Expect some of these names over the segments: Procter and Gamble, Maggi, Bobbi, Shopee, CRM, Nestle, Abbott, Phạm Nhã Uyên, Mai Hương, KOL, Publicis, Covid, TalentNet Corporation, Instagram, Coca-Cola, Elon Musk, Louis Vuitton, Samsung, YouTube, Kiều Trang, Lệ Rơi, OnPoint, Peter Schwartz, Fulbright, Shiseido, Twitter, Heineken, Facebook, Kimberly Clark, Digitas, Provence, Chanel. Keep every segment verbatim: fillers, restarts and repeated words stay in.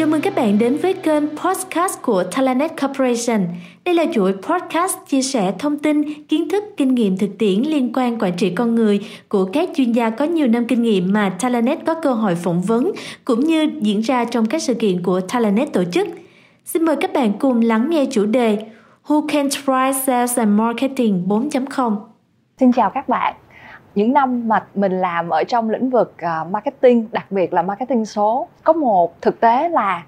Chào mừng các bạn đến với kênh podcast của TalentNet Corporation. Đây là chuỗi podcast chia sẻ thông tin, kiến thức, kinh nghiệm thực tiễn liên quan quản trị con người của các chuyên gia có nhiều năm kinh nghiệm mà TalentNet có cơ hội phỏng vấn, cũng như diễn ra trong các sự kiện của TalentNet tổ chức. Xin mời các bạn cùng lắng nghe chủ đề Who Can Drive Sales and Marketing bốn chấm không. Xin chào các bạn. Những năm mà mình làm ở trong lĩnh vực marketing, đặc biệt là marketing số, có một thực tế là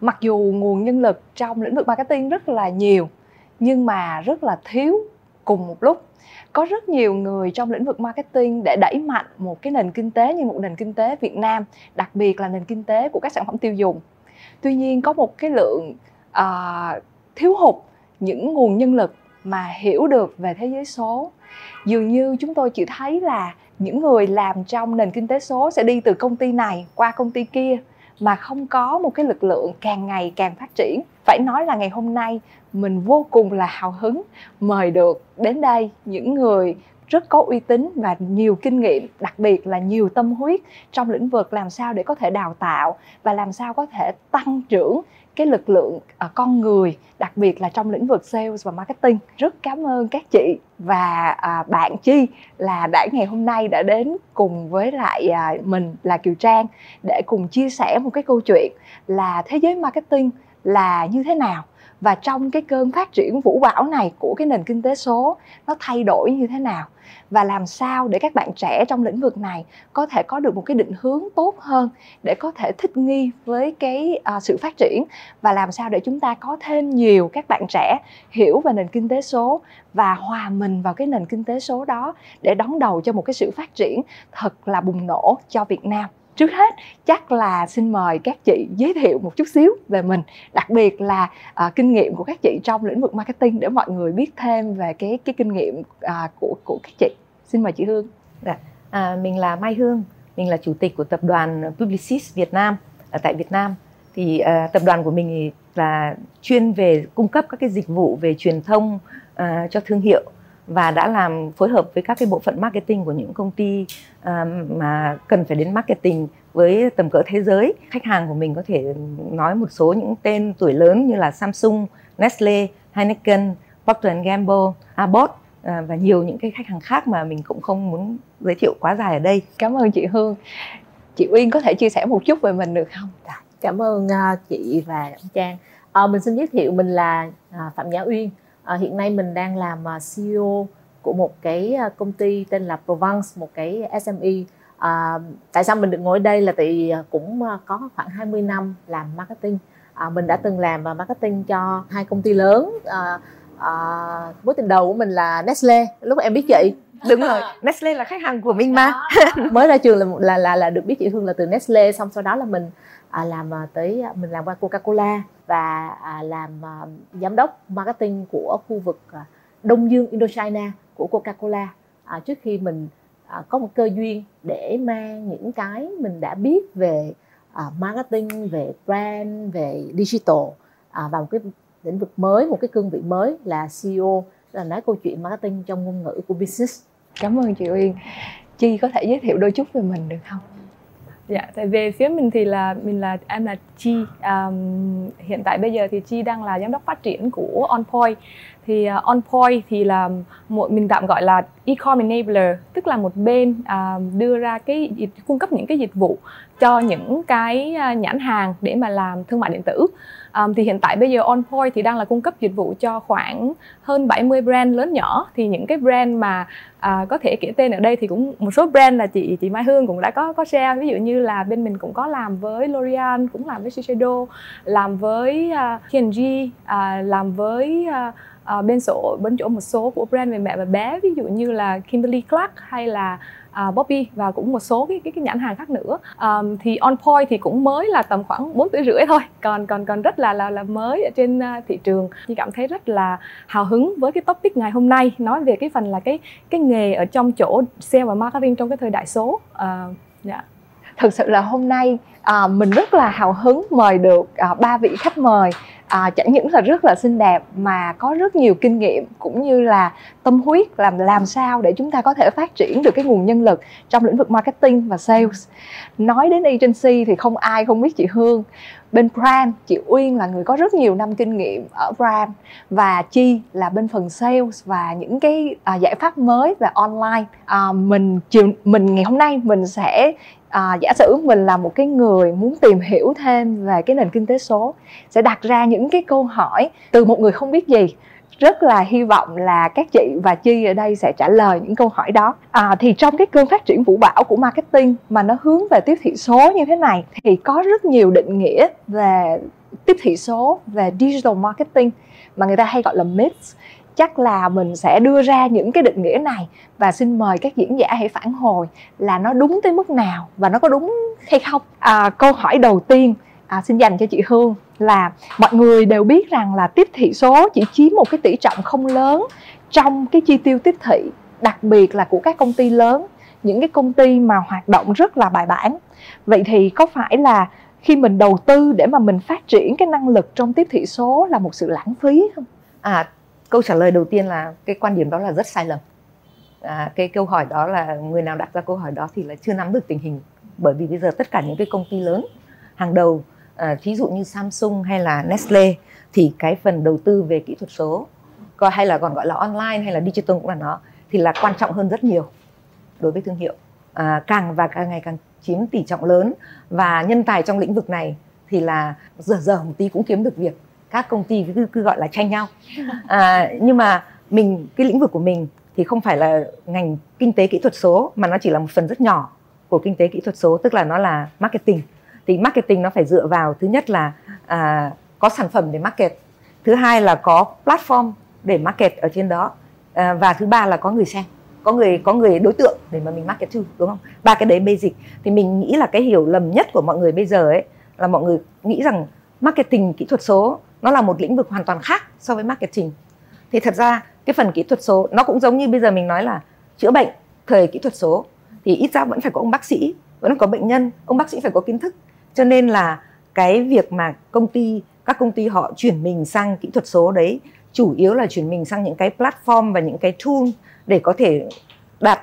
mặc dù nguồn nhân lực trong lĩnh vực marketing rất là nhiều, nhưng mà rất là thiếu cùng một lúc. Có rất nhiều người trong lĩnh vực marketing để đẩy mạnh một cái nền kinh tế như một nền kinh tế Việt Nam, đặc biệt là nền kinh tế của các sản phẩm tiêu dùng. Tuy nhiên có một cái lượng uh, thiếu hụt những nguồn nhân lực mà hiểu được về thế giới số. Dường như chúng tôi chỉ thấy là những người làm trong nền kinh tế số sẽ đi từ công ty này qua công ty kia mà không có một cái lực lượng càng ngày càng phát triển. Phải nói là ngày hôm nay mình vô cùng là hào hứng mời được đến đây những người rất có uy tín và nhiều kinh nghiệm, đặc biệt là nhiều tâm huyết trong lĩnh vực làm sao để có thể đào tạo và làm sao có thể tăng trưởng cái lực lượng con người, đặc biệt là trong lĩnh vực sales và marketing. Rất cảm ơn các chị và bạn Chi là đã ngày hôm nay đã đến cùng với lại mình là Kiều Trang để cùng chia sẻ một cái câu chuyện là thế giới marketing là như thế nào. Và trong cái cơn phát triển vũ bão này của cái nền kinh tế số, nó thay đổi như thế nào? Và làm sao để các bạn trẻ trong lĩnh vực này có thể có được một cái định hướng tốt hơn để có thể thích nghi với cái uh, sự phát triển? Và làm sao để chúng ta có thêm nhiều các bạn trẻ hiểu về nền kinh tế số và hòa mình vào cái nền kinh tế số đó để đón đầu cho một cái sự phát triển thật là bùng nổ cho Việt Nam? Trước hết, chắc là xin mời các chị giới thiệu một chút xíu về mình, đặc biệt là uh, kinh nghiệm của các chị trong lĩnh vực marketing để mọi người biết thêm về cái cái kinh nghiệm uh, của của các chị. Xin mời chị Hương. Dạ. À, mình là Mai Hương, mình là chủ tịch của tập đoàn Publicis Việt Nam ở tại Việt Nam. Thì uh, tập đoàn của mình là chuyên về cung cấp các cái dịch vụ về truyền thông uh, cho thương hiệu và đã làm phối hợp với các cái bộ phận marketing của những công ty um, mà cần phải đến marketing với tầm cỡ thế giới. Khách hàng của mình có thể nói một số những tên tuổi lớn như là Samsung, Nestle, Heineken, Procter and Gamble, Abbott uh, và nhiều những cái khách hàng khác mà mình cũng không muốn giới thiệu quá dài ở đây. Cảm ơn chị Hương. Chị Uyên có thể chia sẻ một chút về mình được không? Cảm ơn uh, chị và ông Trang. À, mình xin giới thiệu mình là uh, Phạm Nhã Uyên. Hiện nay mình đang làm xê e ô của một cái công ty tên là Provence, một cái ét em e. À, tại sao mình được ngồi đây là tại vì cũng có khoảng hai mươi năm làm marketing. À, mình đã từng làm marketing cho hai công ty lớn. À, à, mối tình đầu của mình là Nestle, lúc em biết chị. Đúng rồi, Nestle là khách hàng của mình mà. Mới ra trường là, là, là, là được biết chị Hương là từ Nestle, xong sau đó là mình à, làm tới mình làm qua Coca-Cola và à, làm à, giám đốc marketing của khu vực à, Đông Dương Indochina của Coca-Cola. À, trước khi mình à, có một cơ duyên để mang những cái mình đã biết về à, marketing, về brand, về digital à, vào một cái lĩnh vực mới, một cái cương vị mới là xê e ô, là nói câu chuyện marketing trong ngôn ngữ của business. Cảm ơn chị Uyên. Chi có thể giới thiệu đôi chút về mình được không? Dạ, tại về phía mình thì là mình là em là Chi. Um, hiện tại bây giờ thì Chi đang là giám đốc phát triển của OnPoint. Thì uh, OnPoint thì là một, mình tạm gọi là e-com enabler, tức là một bên uh, đưa ra cái cung cấp những cái dịch vụ cho những cái nhãn hàng để mà làm thương mại điện tử. Um, thì hiện tại bây giờ OnPoint thì đang là cung cấp dịch vụ cho khoảng hơn bảy mươi brand lớn nhỏ. Thì những cái brand mà uh, có thể kể tên ở đây thì cũng một số brand là chị chị Mai Hương cũng đã có có share, ví dụ như là bên mình cũng có làm với L'Oreal, cũng làm với Shiseido, làm với uh, tê and giê, uh, làm với uh, uh, bên sổ bên chỗ một số của brand về mẹ và bé, ví dụ như là Kimberly Clark hay là Uh, Bobbi và cũng một số cái, cái, cái nhãn hàng khác nữa. Um, thì OnPoint thì cũng mới là tầm khoảng bốn tuổi rưỡi thôi, còn còn còn rất là là, là mới ở trên uh, thị trường. Chị cảm thấy rất là hào hứng với cái topic ngày hôm nay, nói về cái phần là cái cái nghề ở trong chỗ sale và marketing trong cái thời đại số. Uh, yeah. Thực sự là hôm nay à, mình rất là hào hứng mời được à, ba vị khách mời à, chẳng những là rất là xinh đẹp mà có rất nhiều kinh nghiệm cũng như là tâm huyết làm làm sao để chúng ta có thể phát triển được cái nguồn nhân lực trong lĩnh vực marketing và sales. Nói đến agency thì không ai không biết chị Hương. bên brand, chị Uyên là người có rất nhiều năm kinh nghiệm ở brand, và Chi là bên phần sales và những cái à, giải pháp mới về online. À, mình chiều mình ngày hôm nay mình sẽ à, giả sử mình là một cái người muốn tìm hiểu thêm về cái nền kinh tế số, sẽ đặt ra những cái câu hỏi từ một người không biết gì. Rất là hy vọng là các chị và Chi ở đây sẽ trả lời những câu hỏi đó. À, thì trong cái cơn phát triển vũ bão của marketing mà nó hướng về tiếp thị số như thế này, thì có rất nhiều định nghĩa về tiếp thị số, về digital marketing mà người ta hay gọi là myths. Chắc là mình sẽ đưa ra những cái định nghĩa này và xin mời các diễn giả hãy phản hồi là nó đúng tới mức nào và nó có đúng hay không. À, câu hỏi đầu tiên à, xin dành cho chị Hương là mọi người đều biết rằng là tiếp thị số chỉ chiếm một cái tỷ trọng không lớn trong cái chi tiêu tiếp thị, đặc biệt là của các công ty lớn, những cái công ty mà hoạt động rất là bài bản. Vậy thì có phải là khi mình đầu tư để mà mình phát triển cái năng lực trong tiếp thị số là một sự lãng phí không? À, câu trả lời đầu tiên là cái quan điểm đó là rất sai lầm. À, cái câu hỏi đó là người nào đặt ra câu hỏi đó thì là chưa nắm được tình hình, bởi vì bây giờ tất cả những cái công ty lớn hàng đầu, à, ví dụ như Samsung hay là Nestle, thì cái phần đầu tư về kỹ thuật số, coi hay là còn gọi là online hay là digital cũng là nó, thì là quan trọng hơn rất nhiều đối với thương hiệu. À, càng và càng ngày càng chiếm tỷ trọng lớn, và nhân tài trong lĩnh vực này thì là giờ giờ một tí cũng kiếm được việc. Các công ty cứ, cứ gọi là tranh nhau. À, nhưng mà mình, cái lĩnh vực của mình thì không phải là ngành kinh tế kỹ thuật số, mà nó chỉ là một phần rất nhỏ của kinh tế kỹ thuật số, tức là nó là marketing. Thì marketing nó phải dựa vào, thứ nhất là à, có sản phẩm để market, thứ hai là có platform để market ở trên đó, à, và thứ ba là có người xem, có người có người đối tượng để mà mình market to, đúng không? Ba cái đấy basic. Thì mình nghĩ là cái hiểu lầm nhất của mọi người bây giờ ấy là mọi người nghĩ rằng marketing kỹ thuật số nó là một lĩnh vực hoàn toàn khác so với marketing. Thì thật ra cái phần kỹ thuật số nó cũng giống như bây giờ mình nói là chữa bệnh thời kỹ thuật số, thì ít ra vẫn phải có ông bác sĩ, vẫn có bệnh nhân, ông bác sĩ phải có kiến thức. Cho nên là cái việc mà công ty, các công ty họ chuyển mình sang kỹ thuật số đấy, chủ yếu là chuyển mình sang những cái platform và những cái tool để có thể đạt,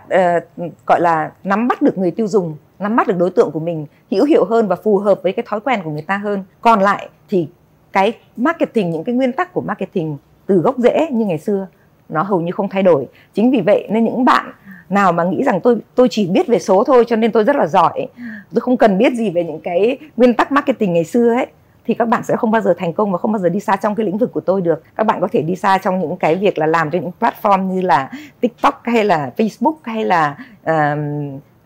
uh, gọi là nắm bắt được người tiêu dùng, nắm bắt được đối tượng của mình hữu hiệu hơn và phù hợp với cái thói quen của người ta hơn. Còn lại thì cái marketing, những cái nguyên tắc của marketing từ gốc rễ như ngày xưa, nó hầu như không thay đổi. Chính vì vậy nên những bạn nào mà nghĩ rằng tôi tôi chỉ biết về số thôi cho nên tôi rất là giỏi, tôi không cần biết gì về những cái nguyên tắc marketing ngày xưa ấy, thì các bạn sẽ không bao giờ thành công và không bao giờ đi xa trong cái lĩnh vực của tôi được. Các bạn có thể đi xa trong những cái việc là làm cho những platform như là TikTok hay là Facebook hay là uh,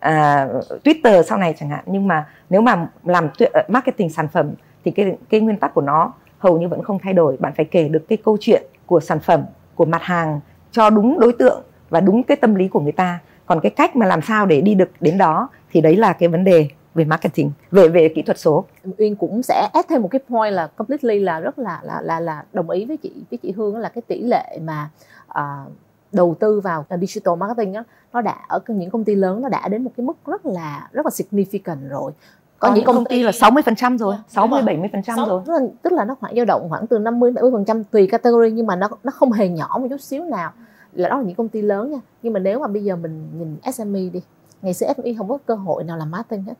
uh, Twitter sau này chẳng hạn. Nhưng mà nếu mà làm marketing sản phẩm thì cái, cái nguyên tắc của nó hầu như vẫn không thay đổi. Bạn phải kể được cái câu chuyện của sản phẩm, của mặt hàng cho đúng đối tượng và đúng cái tâm lý của người ta. Còn cái cách mà làm sao để đi được đến đó thì đấy là cái vấn đề về marketing, về về kỹ thuật số. Uyên cũng sẽ add thêm một cái point là completely là rất là là là, là đồng ý với chị với chị Hương, là cái tỷ lệ mà uh, đầu tư vào digital marketing đó, nó đã ở những công ty lớn nó đã đến một cái mức rất là rất là significant rồi. Có, Có những công, công ty, ty là sáu mươi phần trăm rồi, sáu mươi đến bảy mươi phần trăm rồi. Tức là, tức là nó khoảng dao động khoảng từ năm mươi đến bảy mươi phần trăm tùy category, nhưng mà nó nó không hề nhỏ một chút xíu nào. Là đó là những công ty lớn nha. Nhưng mà nếu mà bây giờ mình nhìn ét em e đi, ngày xưa ét em e không có cơ hội nào làm marketing hết,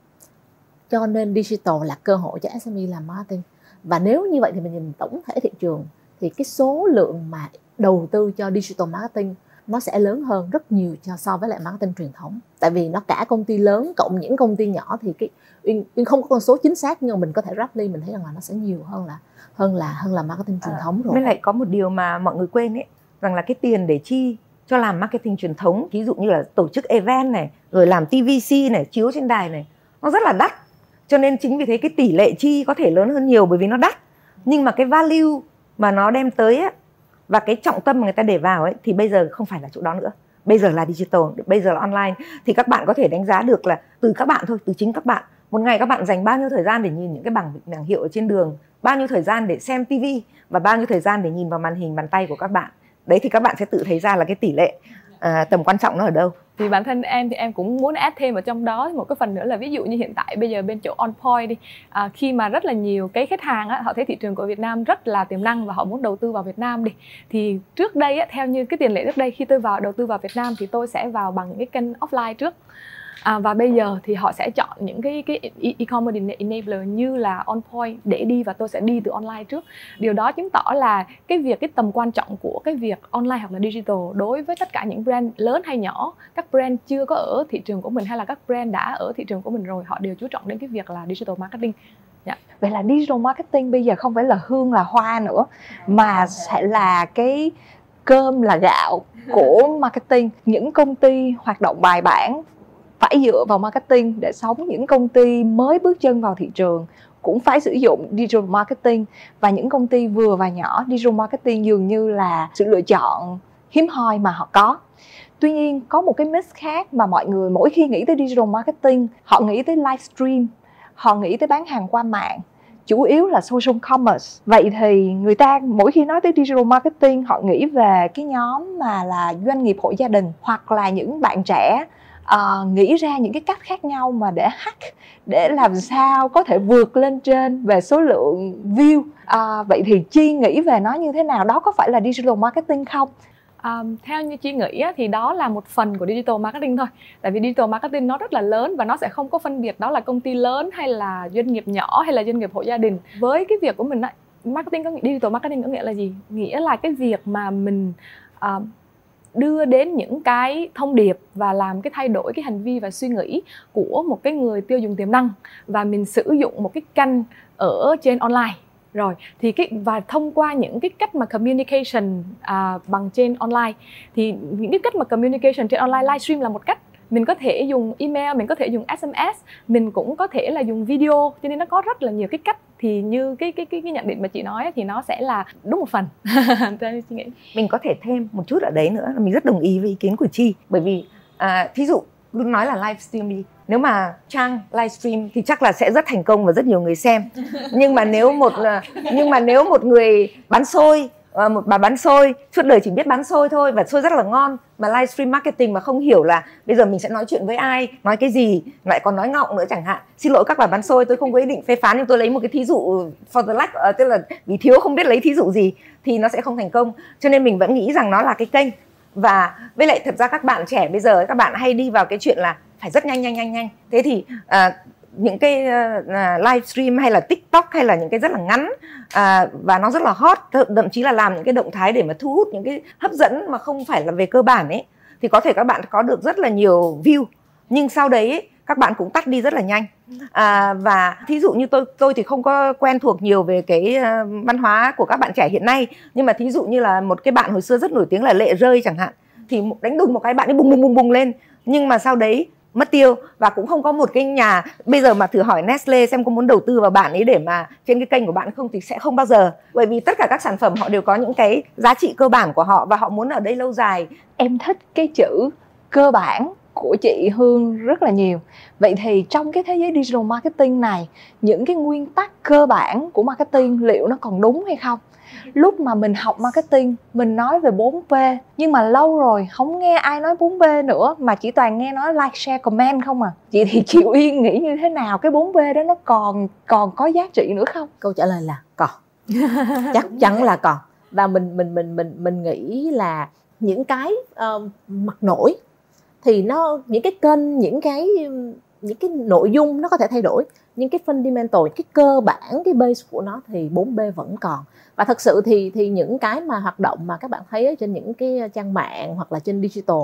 cho nên digital là cơ hội cho ét em e làm marketing. Và nếu như vậy thì mình nhìn tổng thể thị trường thì cái số lượng mà đầu tư cho digital marketing nó sẽ lớn hơn rất nhiều cho so với lại marketing truyền thống. Tại vì nó cả công ty lớn cộng những công ty nhỏ, thì cái Uyên, Uyên không có con số chính xác, nhưng mà mình có thể roughly mình thấy rằng là nó sẽ nhiều hơn là hơn là hơn là marketing truyền thống rồi. Với lại có một điều mà mọi người quên ấy, rằng là cái tiền để chi cho làm marketing truyền thống, ví dụ như là tổ chức event này, rồi làm tê vê xê này, chiếu trên đài này, nó rất là đắt. Cho nên chính vì thế cái tỷ lệ chi có thể lớn hơn nhiều bởi vì nó đắt. Nhưng mà cái value mà nó đem tới ấy, và cái trọng tâm mà người ta để vào ấy, thì bây giờ không phải là chỗ đó nữa. Bây giờ là digital, bây giờ là online. Thì các bạn có thể đánh giá được là từ các bạn thôi, từ chính các bạn. Một ngày các bạn dành bao nhiêu thời gian để nhìn những cái bảng, bảng hiệu ở trên đường, bao nhiêu thời gian để xem ti vi và bao nhiêu thời gian để nhìn vào màn hình bàn tay của các bạn. Đấy thì các bạn sẽ tự thấy ra là cái tỷ lệ à, tầm quan trọng nó ở đâu. Thì bản thân em thì em cũng muốn add thêm vào trong đó một cái phần nữa là ví dụ như hiện tại bây giờ bên chỗ OnPoint đi, à, khi mà rất là nhiều cái khách hàng á, họ thấy thị trường của Việt Nam rất là tiềm năng và họ muốn đầu tư vào Việt Nam đi, thì trước đây á, theo như cái tiền lệ trước đây khi tôi vào đầu tư vào Việt Nam thì tôi sẽ vào bằng những cái kênh offline trước. à, và bây giờ thì họ sẽ chọn những cái cái e-commerce enabler như là OnPoint để đi, và tôi sẽ đi từ online trước. Điều đó chứng tỏ là cái việc, cái tầm quan trọng của cái việc online hoặc là digital đối với tất cả những brand lớn hay nhỏ, các brand chưa có ở thị trường của mình hay là các brand đã ở thị trường của mình rồi, họ đều chú trọng đến cái việc là digital marketing. Yeah. Vậy là digital marketing bây giờ không phải là hương là hoa nữa, mà sẽ là cái cơm là gạo của marketing. Những công ty hoạt động bài bản phải dựa vào marketing để sống, những công ty mới bước chân vào thị trường cũng phải sử dụng digital marketing, và những công ty vừa và nhỏ, digital marketing dường như là sự lựa chọn hiếm hoi mà họ có. Tuy nhiên, có một cái mix khác mà mọi người mỗi khi nghĩ tới digital marketing, họ nghĩ tới livestream, họ nghĩ tới bán hàng qua mạng, chủ yếu là social commerce. Vậy thì người ta mỗi khi nói tới digital marketing, họ nghĩ về cái nhóm mà là doanh nghiệp hộ gia đình, hoặc là những bạn trẻ uh, nghĩ ra những cái cách khác nhau mà để hack, để làm sao có thể vượt lên trên về số lượng view. Uh, vậy thì Chi nghĩ về nó như thế nào? Đó có phải là digital marketing không? Um, theo như Chi nghĩ á, thì đó là một phần của digital marketing thôi. Tại vì digital marketing nó rất là lớn, và nó sẽ không có phân biệt đó là công ty lớn hay là doanh nghiệp nhỏ hay là doanh nghiệp hộ gia đình. Với cái việc của mình á, marketing có, digital marketing có nghĩa là gì? Nghĩa là cái việc mà mình uh, đưa đến những cái thông điệp và làm cái thay đổi cái hành vi và suy nghĩ của một cái người tiêu dùng tiềm năng, và mình sử dụng một cái kênh ở trên online. Rồi thì cái và thông qua những cái cách mà communication à, bằng trên online, thì những cái cách mà communication trên online, livestream là một cách, mình có thể dùng email, mình có thể dùng ét em ét, mình cũng có thể là dùng video, cho nên nó có rất là nhiều cái cách. Thì như cái cái cái, cái nhận định mà chị nói thì nó sẽ là đúng một phần. Chị nghĩ mình có thể thêm một chút ở đấy nữa, mình rất đồng ý với ý kiến của Chi, bởi vì à, thí dụ nói là livestream đi, nếu mà Trang livestream thì chắc là sẽ rất thành công và rất nhiều người xem. Nhưng mà nếu một nhưng mà nếu một người bán xôi, một bà bán xôi suốt đời chỉ biết bán xôi thôi và xôi rất là ngon, mà livestream marketing mà không hiểu là bây giờ mình sẽ nói chuyện với ai, nói cái gì, lại còn nói ngọng nữa chẳng hạn. Xin lỗi các bà bán xôi, tôi không có ý định phê phán, nhưng tôi lấy một cái thí dụ for the lack, uh, tức là vì thiếu không biết lấy thí dụ gì thì nó sẽ không thành công. Cho nên mình vẫn nghĩ rằng nó là cái kênh. Và với lại thật ra các bạn trẻ bây giờ các bạn hay đi vào cái chuyện là phải rất nhanh nhanh nhanh nhanh. Thế thì à, những cái à, livestream hay là TikTok hay là những cái rất là ngắn à, và nó rất là hot, thậm chí là làm những cái động thái để mà thu hút những cái hấp dẫn mà không phải là về cơ bản ấy, thì có thể các bạn có được rất là nhiều view, nhưng sau đấy ấy, các bạn cũng tắt đi rất là nhanh. À, và thí dụ như tôi tôi thì không có quen thuộc nhiều về cái uh, văn hóa của các bạn trẻ hiện nay, nhưng mà thí dụ như là một cái bạn hồi xưa rất nổi tiếng là Lệ Rơi chẳng hạn, thì đánh đùng một cái bạn ấy bùng bùng bùng bùng lên, nhưng mà sau đấy mất tiêu, và cũng không có một cái nhà. Bây giờ mà thử hỏi Nestle xem có muốn đầu tư vào bạn ấy để mà trên cái kênh của bạn không thì sẽ không bao giờ, bởi vì tất cả các sản phẩm họ đều có những cái giá trị cơ bản của họ và họ muốn ở đây lâu dài. Em thích cái chữ cơ bản của chị Hương rất là nhiều. Vậy thì trong cái thế giới digital marketing này, những cái nguyên tắc cơ bản của marketing liệu nó còn đúng hay không? Lúc mà mình học marketing, mình nói về bốn P, nhưng mà lâu rồi không nghe ai nói bốn P nữa, mà chỉ toàn nghe nói like, share, comment không à. Vậy thì chị Uyên nghĩ như thế nào? Cái bốn P đó nó còn còn có giá trị nữa không? Câu trả lời là còn. Chắc chắn là còn. Và mình mình mình mình mình nghĩ là những cái uh, mặt nổi thì nó, những cái kênh, những cái những cái nội dung nó có thể thay đổi, nhưng cái fundamental, cái cơ bản, cái base của nó thì bốn B vẫn còn. Và thật sự thì thì những cái mà hoạt động mà các bạn thấy ở trên những cái trang mạng hoặc là trên digital,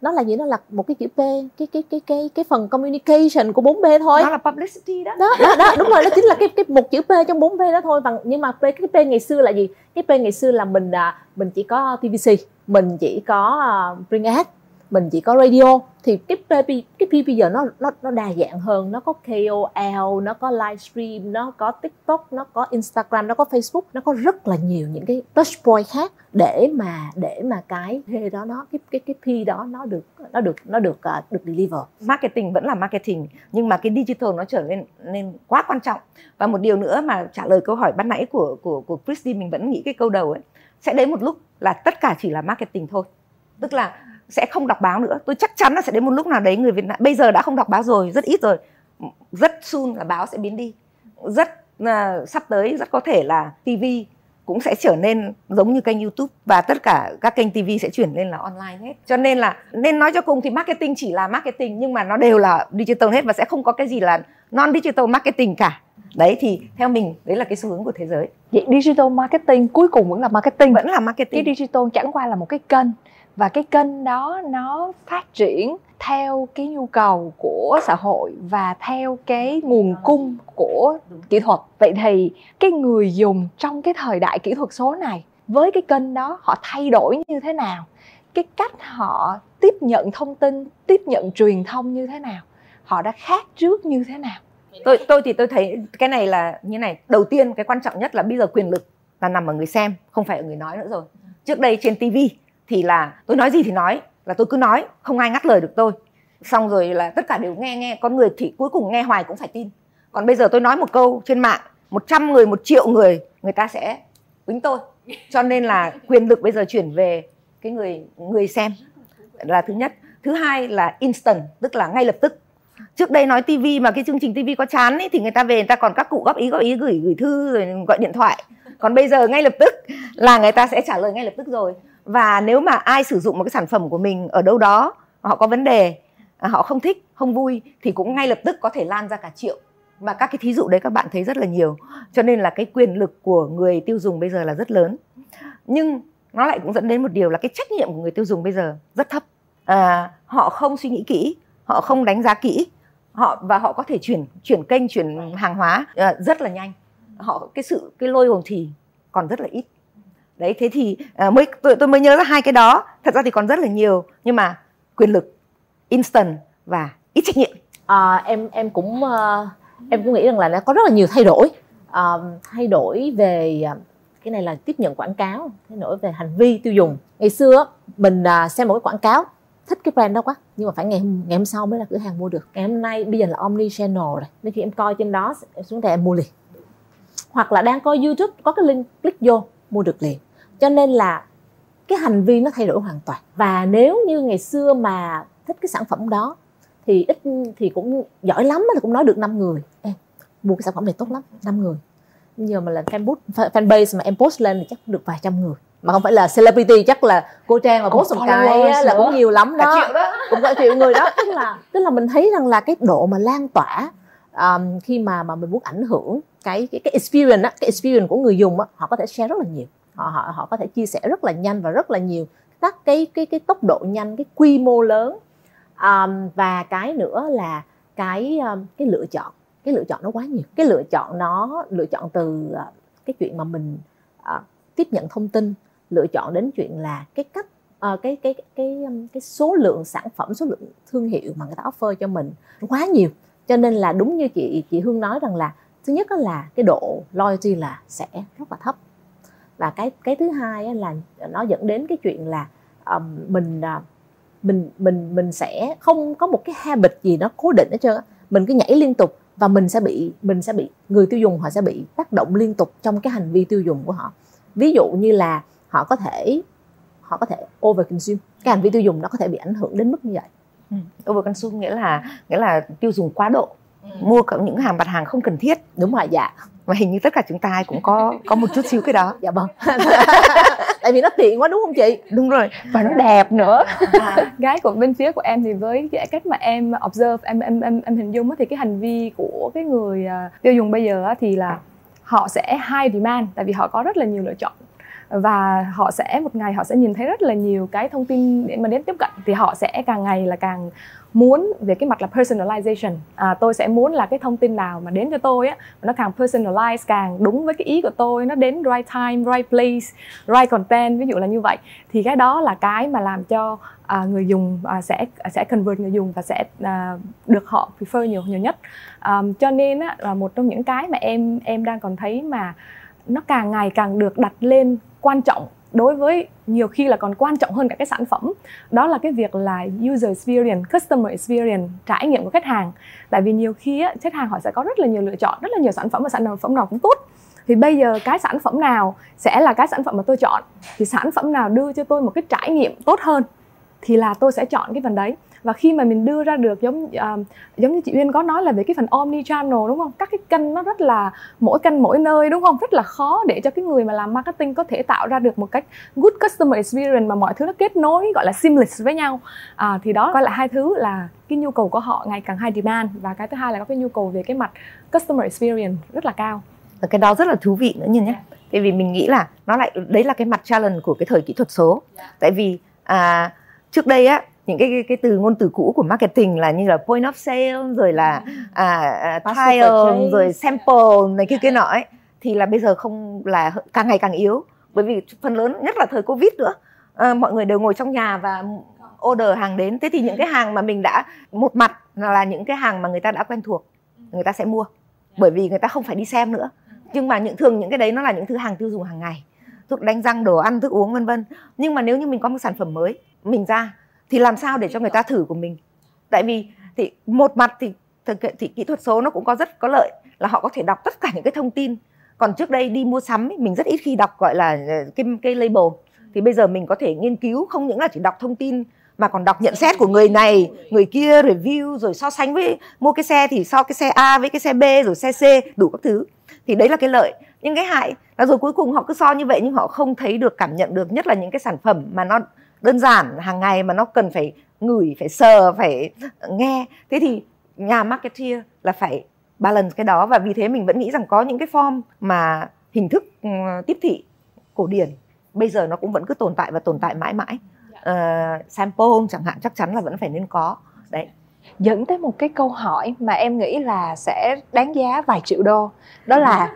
nó là gì? Nó là một cái chữ P, cái cái cái cái cái phần communication của bốn B thôi. Nó là publicity đó. Đó, đó, đó đúng rồi, nó chính là cái cái một chữ P trong bốn B đó thôi. Và nhưng mà P, cái P ngày xưa là gì? Cái P ngày xưa là mình mình chỉ có T V C, mình chỉ có print ad, mình chỉ có radio. Thì cái P, cái P bây giờ nó, nó nó đa dạng hơn, nó có K O L, nó có livestream, nó có TikTok, nó có Instagram, nó có Facebook, nó có rất là nhiều những cái touch point khác để mà để mà cái P đó nó cái cái cái P đó nó được nó được nó được uh, được deliver. Marketing vẫn là marketing, nhưng mà cái digital nó trở nên nên quá quan trọng. Và một điều nữa mà trả lời câu hỏi ban nãy của của của Christy, mình vẫn nghĩ cái câu đầu ấy, sẽ đến một lúc là tất cả chỉ là marketing thôi. Tức là sẽ không đọc báo nữa. Tôi chắc chắn là sẽ đến một lúc nào đấy người Việt Nam bây giờ đã không đọc báo rồi, rất ít rồi. Rất soon là báo sẽ biến đi. Rất uh, sắp tới rất có thể là ti vi, cũng sẽ trở nên giống như kênh YouTube, và tất cả các kênh ti vi sẽ chuyển lên là online hết. Cho nên là nên nói cho cùng thì marketing chỉ là marketing, nhưng mà nó đều là digital hết, và sẽ không có cái gì là non-digital marketing cả. Đấy thì theo mình đấy là cái xu hướng của thế giới. Vậy digital marketing cuối cùng vẫn là marketing. Vẫn là marketing. Cái digital chẳng qua là một cái kênh, và cái kênh đó nó phát triển theo cái nhu cầu của xã hội và theo cái nguồn cung của kỹ thuật. Vậy thì cái người dùng trong cái thời đại kỹ thuật số này, với cái kênh đó họ thay đổi như thế nào? Cái cách họ tiếp nhận thông tin, tiếp nhận truyền thông như thế nào? Họ đã khác trước như thế nào? Tôi, tôi thì tôi thấy cái này là như này. Đầu tiên cái quan trọng nhất là bây giờ quyền lực là nằm ở người xem, không phải ở người nói nữa rồi. Trước đây trên tivi thì là tôi nói gì thì nói, là tôi cứ nói, không ai ngắt lời được tôi. Xong rồi là tất cả đều nghe nghe, con người thì cuối cùng nghe hoài cũng phải tin. Còn bây giờ tôi nói một câu trên mạng, một trăm người, một triệu người, người ta sẽ ứng tôi. Cho nên là quyền lực bây giờ chuyển về cái người người xem là thứ nhất. Thứ hai là instant, tức là ngay lập tức. Trước đây nói tivi mà cái chương trình tivi có chán ấy, thì người ta về người ta còn các cụ góp ý góp ý gửi gửi thư rồi gọi điện thoại. Còn bây giờ ngay lập tức là người ta sẽ trả lời ngay lập tức rồi. Và nếu mà ai sử dụng một cái sản phẩm của mình ở đâu đó, họ có vấn đề, họ không thích, không vui, thì cũng ngay lập tức có thể lan ra cả triệu. Và các cái thí dụ đấy các bạn thấy rất là nhiều. Cho nên là cái quyền lực của người tiêu dùng bây giờ là rất lớn. Nhưng nó lại cũng dẫn đến một điều là cái trách nhiệm của người tiêu dùng bây giờ rất thấp. à, Họ không suy nghĩ kỹ, họ không đánh giá kỹ, họ và họ có thể chuyển chuyển kênh, chuyển hàng hóa à, rất là nhanh. Họ cái sự cái lôi hồn thì còn rất là ít. Đấy, thế thì à, mới tôi, tôi mới nhớ ra hai cái đó. Thật ra thì còn rất là nhiều, nhưng mà quyền lực, instant và ít trách nhiệm. À, em em cũng uh, em cũng nghĩ rằng là nó có rất là nhiều thay đổi, uh, thay đổi về uh, cái này là tiếp nhận quảng cáo, thay đổi về hành vi tiêu dùng. Ngày xưa mình uh, xem một cái quảng cáo thích cái brand đó quá, nhưng mà phải ngày ngày hôm sau mới là cửa hàng mua được. Ngày hôm nay bây giờ là omni channel rồi, nên khi em coi trên đó em xuống đây em mua liền, hoặc là đang coi YouTube có cái link click vô mua được liền. Cho nên là cái hành vi nó thay đổi hoàn toàn. Và nếu như ngày xưa mà thích cái sản phẩm đó thì ít thì cũng giỏi lắm là cũng nói được năm người em mua cái sản phẩm này tốt lắm, năm người. Giờ mà là fanpage fanbase mà em post lên thì chắc được vài trăm người, mà không phải là celebrity, chắc là cô Trang mà post một cái là cũng nhiều lắm đó, đó. Cũng cả triệu người đó. Tức là tức là mình thấy rằng là cái độ mà lan tỏa um, khi mà mà mình muốn ảnh hưởng cái cái cái experience á, cái experience của người dùng á, họ có thể share rất là nhiều, họ họ họ có thể chia sẻ rất là nhanh và rất là nhiều, các cái cái cái tốc độ nhanh, cái quy mô lớn. Um, và cái nữa là cái um, cái lựa chọn, cái lựa chọn nó quá nhiều, cái lựa chọn nó lựa chọn từ uh, cái chuyện mà mình uh, tiếp nhận thông tin, lựa chọn đến chuyện là cái cách uh, cái cái cái um, cái số lượng sản phẩm, số lượng thương hiệu mà người ta offer cho mình quá nhiều. Cho nên là đúng như chị chị Hương nói rằng là thứ nhất là cái độ loyalty là sẽ rất là thấp, và cái cái thứ hai là nó dẫn đến cái chuyện là um, mình uh, mình mình mình sẽ không có một cái habit gì nó cố định hết trơn, mình cứ nhảy liên tục, và mình sẽ bị mình sẽ bị người tiêu dùng họ sẽ bị tác động liên tục trong cái hành vi tiêu dùng của họ. Ví dụ như là họ có thể họ có thể over consume, cái hành vi tiêu dùng nó có thể bị ảnh hưởng đến mức như vậy. Ừ. Over consume nghĩa là nghĩa là tiêu dùng quá độ. Ừ. Mua những hàng mặt hàng không cần thiết. Đúng rồi, dạ. Mà hình như tất cả chúng ta ai cũng có có một chút xíu cái đó. Dạ vâng. Tại vì nó tiện quá đúng không chị? Đúng rồi. Và nó đẹp nữa. À. Gái của bên phía của em thì với cái cách mà em observe, em em em, em hình dung thì cái hành vi của cái người tiêu dùng bây giờ thì là họ sẽ high demand, tại vì họ có rất là nhiều lựa chọn, và họ sẽ một ngày họ sẽ nhìn thấy rất là nhiều cái thông tin để mà đến tiếp cận, thì họ sẽ càng ngày là càng muốn về cái mặt là personalization. À, tôi sẽ muốn là cái thông tin nào mà đến cho tôi á, nó càng personalize, càng đúng với cái ý của tôi, nó đến right time, right place, right content, ví dụ là như vậy. Thì cái đó là cái mà làm cho à, người dùng à, sẽ sẽ convert người dùng và sẽ à, được họ prefer nhiều nhiều nhất. À, cho nên á, là một trong những cái mà em em đang còn thấy mà nó càng ngày càng được đặt lên quan trọng, đối với nhiều khi là còn quan trọng hơn cả cái sản phẩm, đó là cái việc là user experience, customer experience, trải nghiệm của khách hàng. Tại vì nhiều khi á, khách hàng họ sẽ có rất là nhiều lựa chọn, rất là nhiều sản phẩm, và sản phẩm nào cũng tốt. Thì bây giờ cái sản phẩm nào sẽ là cái sản phẩm mà tôi chọn, thì sản phẩm nào đưa cho tôi một cái trải nghiệm tốt hơn thì là tôi sẽ chọn cái phần đấy. Và khi mà mình đưa ra được giống uh, giống như chị Uyên có nói là về cái phần omni channel, đúng không, các cái kênh nó rất là mỗi kênh mỗi nơi, đúng không, rất là khó để cho cái người mà làm marketing có thể tạo ra được một cách good customer experience mà mọi thứ nó kết nối, gọi là seamless với nhau. À, thì đó coi lại hai thứ là cái nhu cầu của họ ngày càng high demand, và cái thứ hai là có cái nhu cầu về cái mặt customer experience rất là cao. Và cái đó rất là thú vị nữa nhìn nhé. Tại vì mình nghĩ là nó lại đấy là cái mặt challenge của cái thời kỹ thuật số. Tại vì à, trước đây á, những cái, cái cái từ ngôn từ cũ của marketing là như là point of sale, rồi là à, trial, rồi sample này kia kia nọ ấy, thì là bây giờ không, là càng ngày càng yếu, bởi vì phần lớn nhất là thời Covid nữa, à, mọi người đều ngồi trong nhà và order hàng đến. Thế thì những cái hàng mà mình đã, một mặt là những cái hàng mà người ta đã quen thuộc, người ta sẽ mua bởi vì người ta không phải đi xem nữa. Nhưng mà những thường những cái đấy nó là những thứ hàng tiêu dùng hàng ngày, thuốc đánh răng, đồ ăn, thức uống, vân vân. Nhưng mà nếu như mình có một sản phẩm mới mình ra thì làm sao để cho người ta thử của mình? Tại vì thì một mặt thì, thì, thì kỹ thuật số nó cũng có rất có lợi là họ có thể đọc tất cả những cái thông tin. Còn trước đây đi mua sắm mình rất ít khi đọc gọi là cái, cái label. Thì bây giờ mình có thể nghiên cứu, không những là chỉ đọc thông tin mà còn đọc nhận xét của người này, người kia, review, rồi so sánh với mua cái xe thì so cái xe A với cái xe B, rồi xe C, đủ các thứ. Thì đấy là cái lợi. Nhưng cái hại là rồi cuối cùng họ cứ so như vậy nhưng họ không thấy được, cảm nhận được, nhất là những cái sản phẩm mà nó đơn giản hàng ngày mà nó cần phải ngửi, phải sờ, phải nghe. Thế thì nhà marketeer là phải balance cái đó. Và vì thế mình vẫn nghĩ rằng có những cái form mà hình thức tiếp thị cổ điển bây giờ nó cũng vẫn cứ tồn tại và tồn tại mãi mãi. Uh, sample chẳng hạn chắc chắn là vẫn phải nên có. Đấy, dẫn tới một cái câu hỏi mà em nghĩ là sẽ đáng giá vài triệu đô. Đó là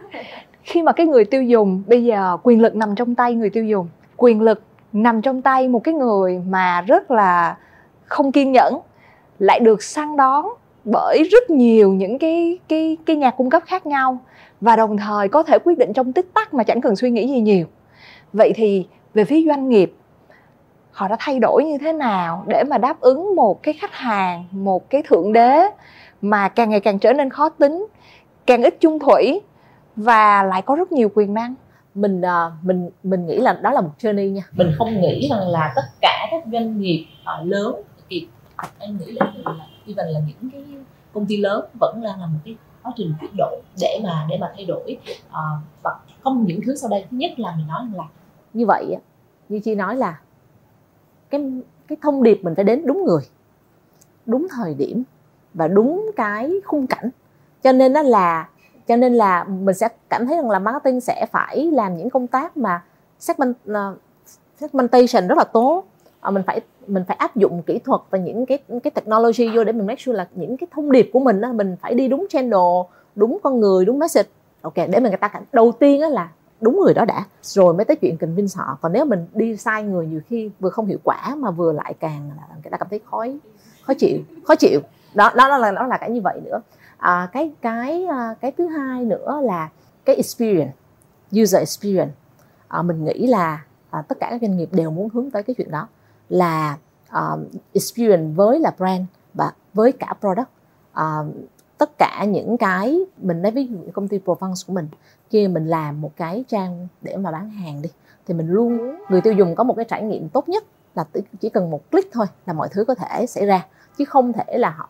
khi mà cái người tiêu dùng, bây giờ quyền lực nằm trong tay người tiêu dùng, quyền lực nằm trong tay một cái người mà rất là không kiên nhẫn, lại được săn đón bởi rất nhiều những cái, cái, cái nhà cung cấp khác nhau, và đồng thời có thể quyết định trong tích tắc mà chẳng cần suy nghĩ gì nhiều. Vậy thì về phía doanh nghiệp, họ đã thay đổi như thế nào để mà đáp ứng một cái khách hàng, một cái thượng đế mà càng ngày càng trở nên khó tính, càng ít chung thủy và lại có rất nhiều quyền năng? Mình mình mình nghĩ là đó là một journey nha. Mình không nghĩ rằng là tất cả các doanh nghiệp lớn, thì em nghĩ là even là những cái công ty lớn vẫn đang là một cái quá trình chuyển đổi để mà để mà thay đổi. À, và không những thứ sau đây, thứ nhất là mình nói là như vậy, như chị nói là Cái, cái thông điệp mình phải đến đúng người, đúng thời điểm và đúng cái khung cảnh. Cho nên đó là Cho nên là mình sẽ cảm thấy rằng là marketing sẽ phải làm những công tác mà segment, uh, segmentation rất là tốt. uh, Mình phải mình phải áp dụng kỹ thuật và những cái, cái technology vô để mình make sure là những cái thông điệp của mình đó, mình phải đi đúng channel, đúng con người, đúng message. Ok, để mình người ta cảm, đầu tiên đó là đúng người đó đã, rồi mới tới chuyện convince họ. Còn nếu mình đi sai người, nhiều khi vừa không hiệu quả mà vừa lại càng là người ta cảm thấy khó khó chịu khó chịu đó đó, đó là đó là cái như vậy nữa. À, cái cái cái thứ hai nữa là cái experience, user experience. À, mình nghĩ là à, tất cả các doanh nghiệp đều muốn hướng tới cái chuyện đó là uh, experience với là brand và với cả product. Uh, tất cả những cái mình nói, ví dụ công ty Provence của mình, kia mình làm một cái trang để mà bán hàng đi, thì mình luôn muốn người tiêu dùng có một cái trải nghiệm tốt nhất, là chỉ cần một click thôi là mọi thứ có thể xảy ra, chứ không thể là họ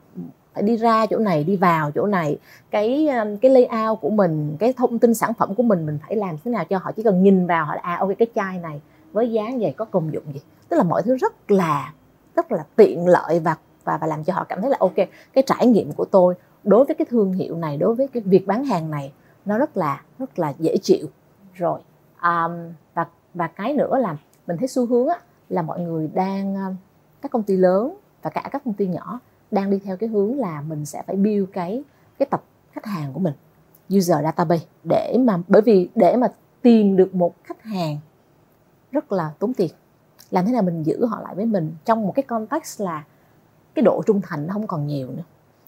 phải đi ra chỗ này, đi vào chỗ này, cái cái layout của mình, cái thông tin sản phẩm của mình mình phải làm thế nào cho họ chỉ cần nhìn vào họ là à, ok, cái chai này với dáng vậy có công dụng gì. Tức là mọi thứ rất là rất là tiện lợi và và và làm cho họ cảm thấy là ok, cái trải nghiệm của tôi đối với cái thương hiệu này, đối với cái việc bán hàng này nó rất là rất là dễ chịu rồi. um, và và cái nữa là mình thấy xu hướng á, là mọi người đang, các công ty lớn và cả các công ty nhỏ đang đi theo cái hướng là mình sẽ phải build cái cái tập khách hàng của mình, user database, để mà bởi vì để mà tìm được một khách hàng rất là tốn tiền, làm thế nào mình giữ họ lại với mình trong một cái context là cái độ trung thành nó không còn nhiều nữa.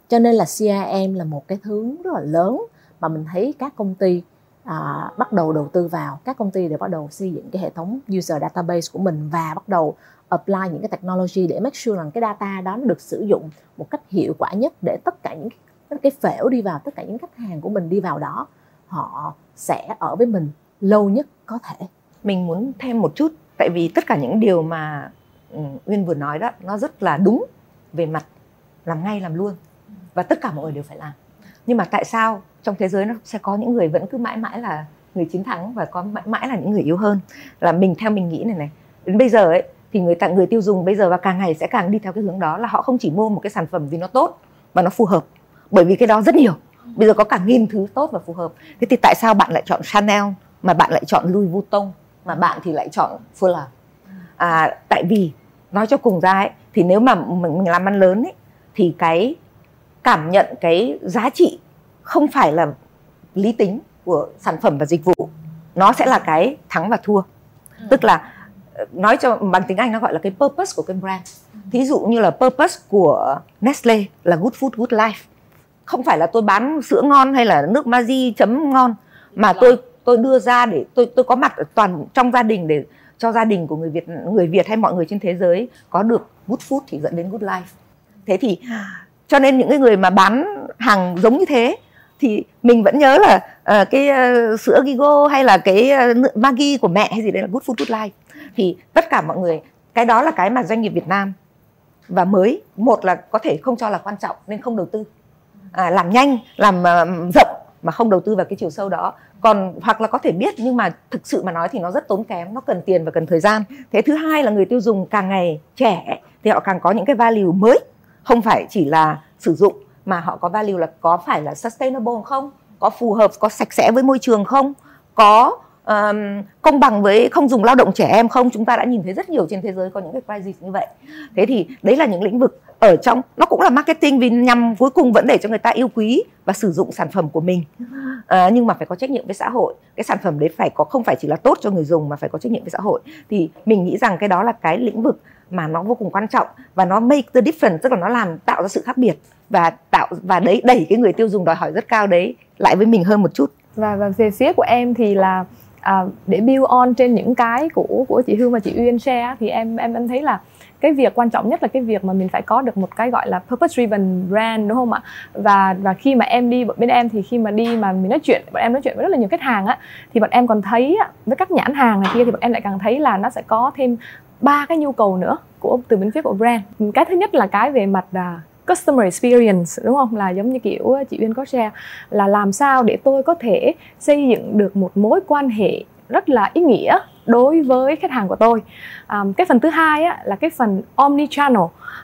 Cho nên là C R M là một cái thứ rất là lớn mà mình thấy các công ty à, bắt đầu đầu tư vào. Các công ty đều bắt đầu xây dựng cái hệ thống user database của mình và bắt đầu apply những cái technology để make sure rằng cái data đó nó được sử dụng một cách hiệu quả nhất, để tất cả những cái phễu đi vào, tất cả những khách hàng của mình đi vào đó, họ sẽ ở với mình lâu nhất có thể. Mình muốn thêm một chút, tại vì tất cả những điều mà Uyên vừa nói đó nó rất là đúng về mặt làm ngay làm luôn, và tất cả mọi người đều phải làm. Nhưng mà tại sao trong thế giới nó sẽ có những người vẫn cứ mãi mãi là người chiến thắng và có mãi mãi là những người yếu hơn? Là mình theo mình nghĩ này này, đến bây giờ ấy thì người tặng người tiêu dùng bây giờ và càng ngày sẽ càng đi theo cái hướng đó, là họ không chỉ mua một cái sản phẩm vì nó tốt mà nó phù hợp, bởi vì cái đó rất nhiều. Bây giờ có cả nghìn thứ tốt và phù hợp. Thế thì tại sao bạn lại chọn Chanel mà bạn lại chọn Louis Vuitton mà bạn thì lại chọn Fuller? À, tại vì nói cho cùng ra ấy, thì nếu mà mình, mình làm ăn lớn ấy, thì cái cảm nhận cái giá trị không phải là lý tính của sản phẩm và dịch vụ, nó sẽ là cái thắng và thua. Ừ. Tức là nói cho bằng tiếng Anh nó gọi là cái purpose của cái brand. Ừ. Thí dụ như là purpose của Nestle là good food, good life. Không phải là tôi bán sữa ngon hay là nước Maggi chấm ngon, mà tôi tôi đưa ra để tôi tôi có mặt ở toàn trong gia đình để cho gia đình của người Việt người Việt hay mọi người trên thế giới có được good food thì dẫn đến good life. Thế thì cho nên những cái người mà bán hàng giống như thế thì mình vẫn nhớ là uh, cái uh, sữa Gigo hay là cái uh, Maggi của mẹ hay gì đấy là good food good life. Thì tất cả mọi người, cái đó là cái mà doanh nghiệp Việt Nam và mới một là có thể không cho là quan trọng nên không đầu tư. À, làm nhanh, làm uh, rộng mà không đầu tư vào cái chiều sâu đó. Còn hoặc là có thể biết nhưng mà thực sự mà nói thì nó rất tốn kém, nó cần tiền và cần thời gian. Thế thứ hai là người tiêu dùng càng ngày trẻ thì họ càng có những cái value mới, không phải chỉ là sử dụng mà họ có value là có phải là sustainable không, có phù hợp, có sạch sẽ với môi trường không, có um, công bằng với không dùng lao động trẻ em không. Chúng ta đã nhìn thấy rất nhiều trên thế giới có những cái crisis như vậy. Thế thì đấy là những lĩnh vực ở trong, nó cũng là marketing vì nhằm cuối cùng vẫn để cho người ta yêu quý và sử dụng sản phẩm của mình. À, nhưng mà phải có trách nhiệm với xã hội, cái sản phẩm đấy phải có, không phải chỉ là tốt cho người dùng mà phải có trách nhiệm với xã hội. Thì mình nghĩ rằng cái đó là cái lĩnh vực mà nó vô cùng quan trọng và nó make the difference, tức là nó làm tạo ra sự khác biệt và tạo và đấy đẩy cái người tiêu dùng đòi hỏi rất cao đấy lại với mình hơn một chút. Và và về phía của em thì là à, để build on trên những cái của của chị Hương và chị Uyên share thì em em em thấy là cái việc quan trọng nhất là cái việc mà mình phải có được một cái gọi là purpose driven brand, đúng không ạ? Và và khi mà em đi bên em thì khi mà đi mà mình nói chuyện, bọn em nói chuyện với rất là nhiều khách hàng á, thì bọn em còn thấy á, với các nhãn hàng này kia thì bọn em lại càng thấy là nó sẽ có thêm ba cái nhu cầu nữa của từ bên phía của brand. Cái thứ nhất là cái về mặt là customer experience, đúng không? Là giống như kiểu chị Uyên có share là làm sao để tôi có thể xây dựng được một mối quan hệ rất là ý nghĩa đối với khách hàng của tôi. À, cái phần thứ hai á, là cái phần omnichannel,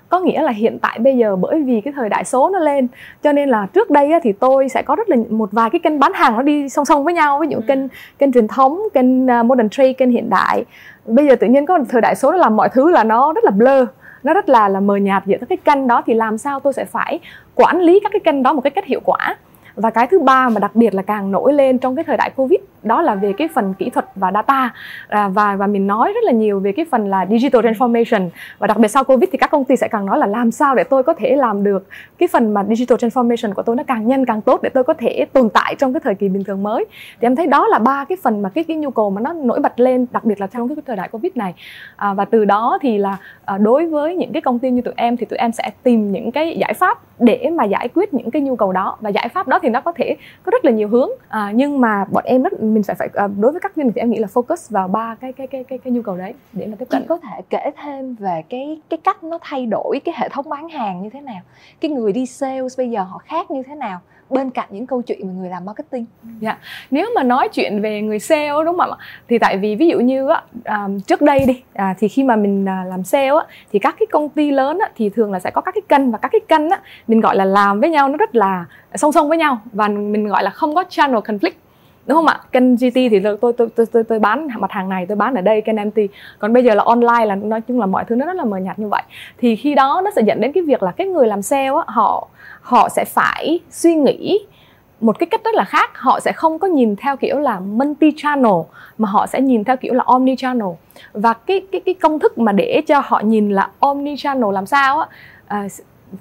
có nghĩa là hiện tại bây giờ bởi vì cái thời đại số nó lên cho nên là trước đây á, thì tôi sẽ có rất là một vài cái kênh bán hàng nó đi song song với nhau, ví dụ kênh kênh truyền thống, kênh modern trade, kênh hiện đại. Bây giờ tự nhiên có thời đại số nó làm mọi thứ là nó rất là blur, nó rất là là mờ nhạt giữa các cái kênh đó, thì làm sao tôi sẽ phải quản lý các cái kênh đó một cái cách hiệu quả. Và cái thứ ba mà đặc biệt là càng nổi lên trong cái thời đại Covid đó là về cái phần kỹ thuật và data, à, và và mình nói rất là nhiều về cái phần là digital transformation, và đặc biệt sau Covid thì các công ty sẽ càng nói là làm sao để tôi có thể làm được cái phần mà digital transformation của tôi nó càng nhanh càng tốt để tôi có thể tồn tại trong cái thời kỳ bình thường mới. Thì em thấy đó là ba cái phần mà cái cái nhu cầu mà nó nổi bật lên đặc biệt là trong cái thời đại Covid này, à, và từ đó thì là à, đối với những cái công ty như tụi em thì tụi em sẽ tìm những cái giải pháp để mà giải quyết những cái nhu cầu đó, và giải pháp đó thì nó có thể có rất là nhiều hướng, à, nhưng mà bọn em rất mình phải phải đối với các doanh nghiệp thì em nghĩ là focus vào ba cái cái cái cái cái nhu cầu đấy để mà tiếp cận. Chị có thể kể thêm về cái cái cách nó thay đổi cái hệ thống bán hàng như thế nào, cái người đi sales bây giờ họ khác như thế nào bên cạnh những câu chuyện về người làm marketing? Dạ, nếu mà nói chuyện về người sale, đúng không ạ? Thì tại vì ví dụ như á, trước đây đi à, thì khi mà mình làm sale á, thì các cái công ty lớn á, thì thường là sẽ có các cái kênh, và các cái kênh á, mình gọi là làm với nhau nó rất là song song với nhau, và mình gọi là không có channel conflict, đúng không ạ? Kênh giê tê thì tôi tôi tôi tôi, tôi bán mặt hàng này, tôi bán ở đây kênh em tê. Còn bây giờ là online, là nói chung là mọi thứ nó rất là mờ nhạt như vậy. Thì khi đó nó sẽ dẫn đến cái việc là cái người làm sale á, họ họ sẽ phải suy nghĩ một cái cách rất là khác. Họ sẽ không có nhìn theo kiểu là multi channel mà họ sẽ nhìn theo kiểu là omni channel. Và cái cái cái công thức mà để cho họ nhìn là omni channel làm sao á, à,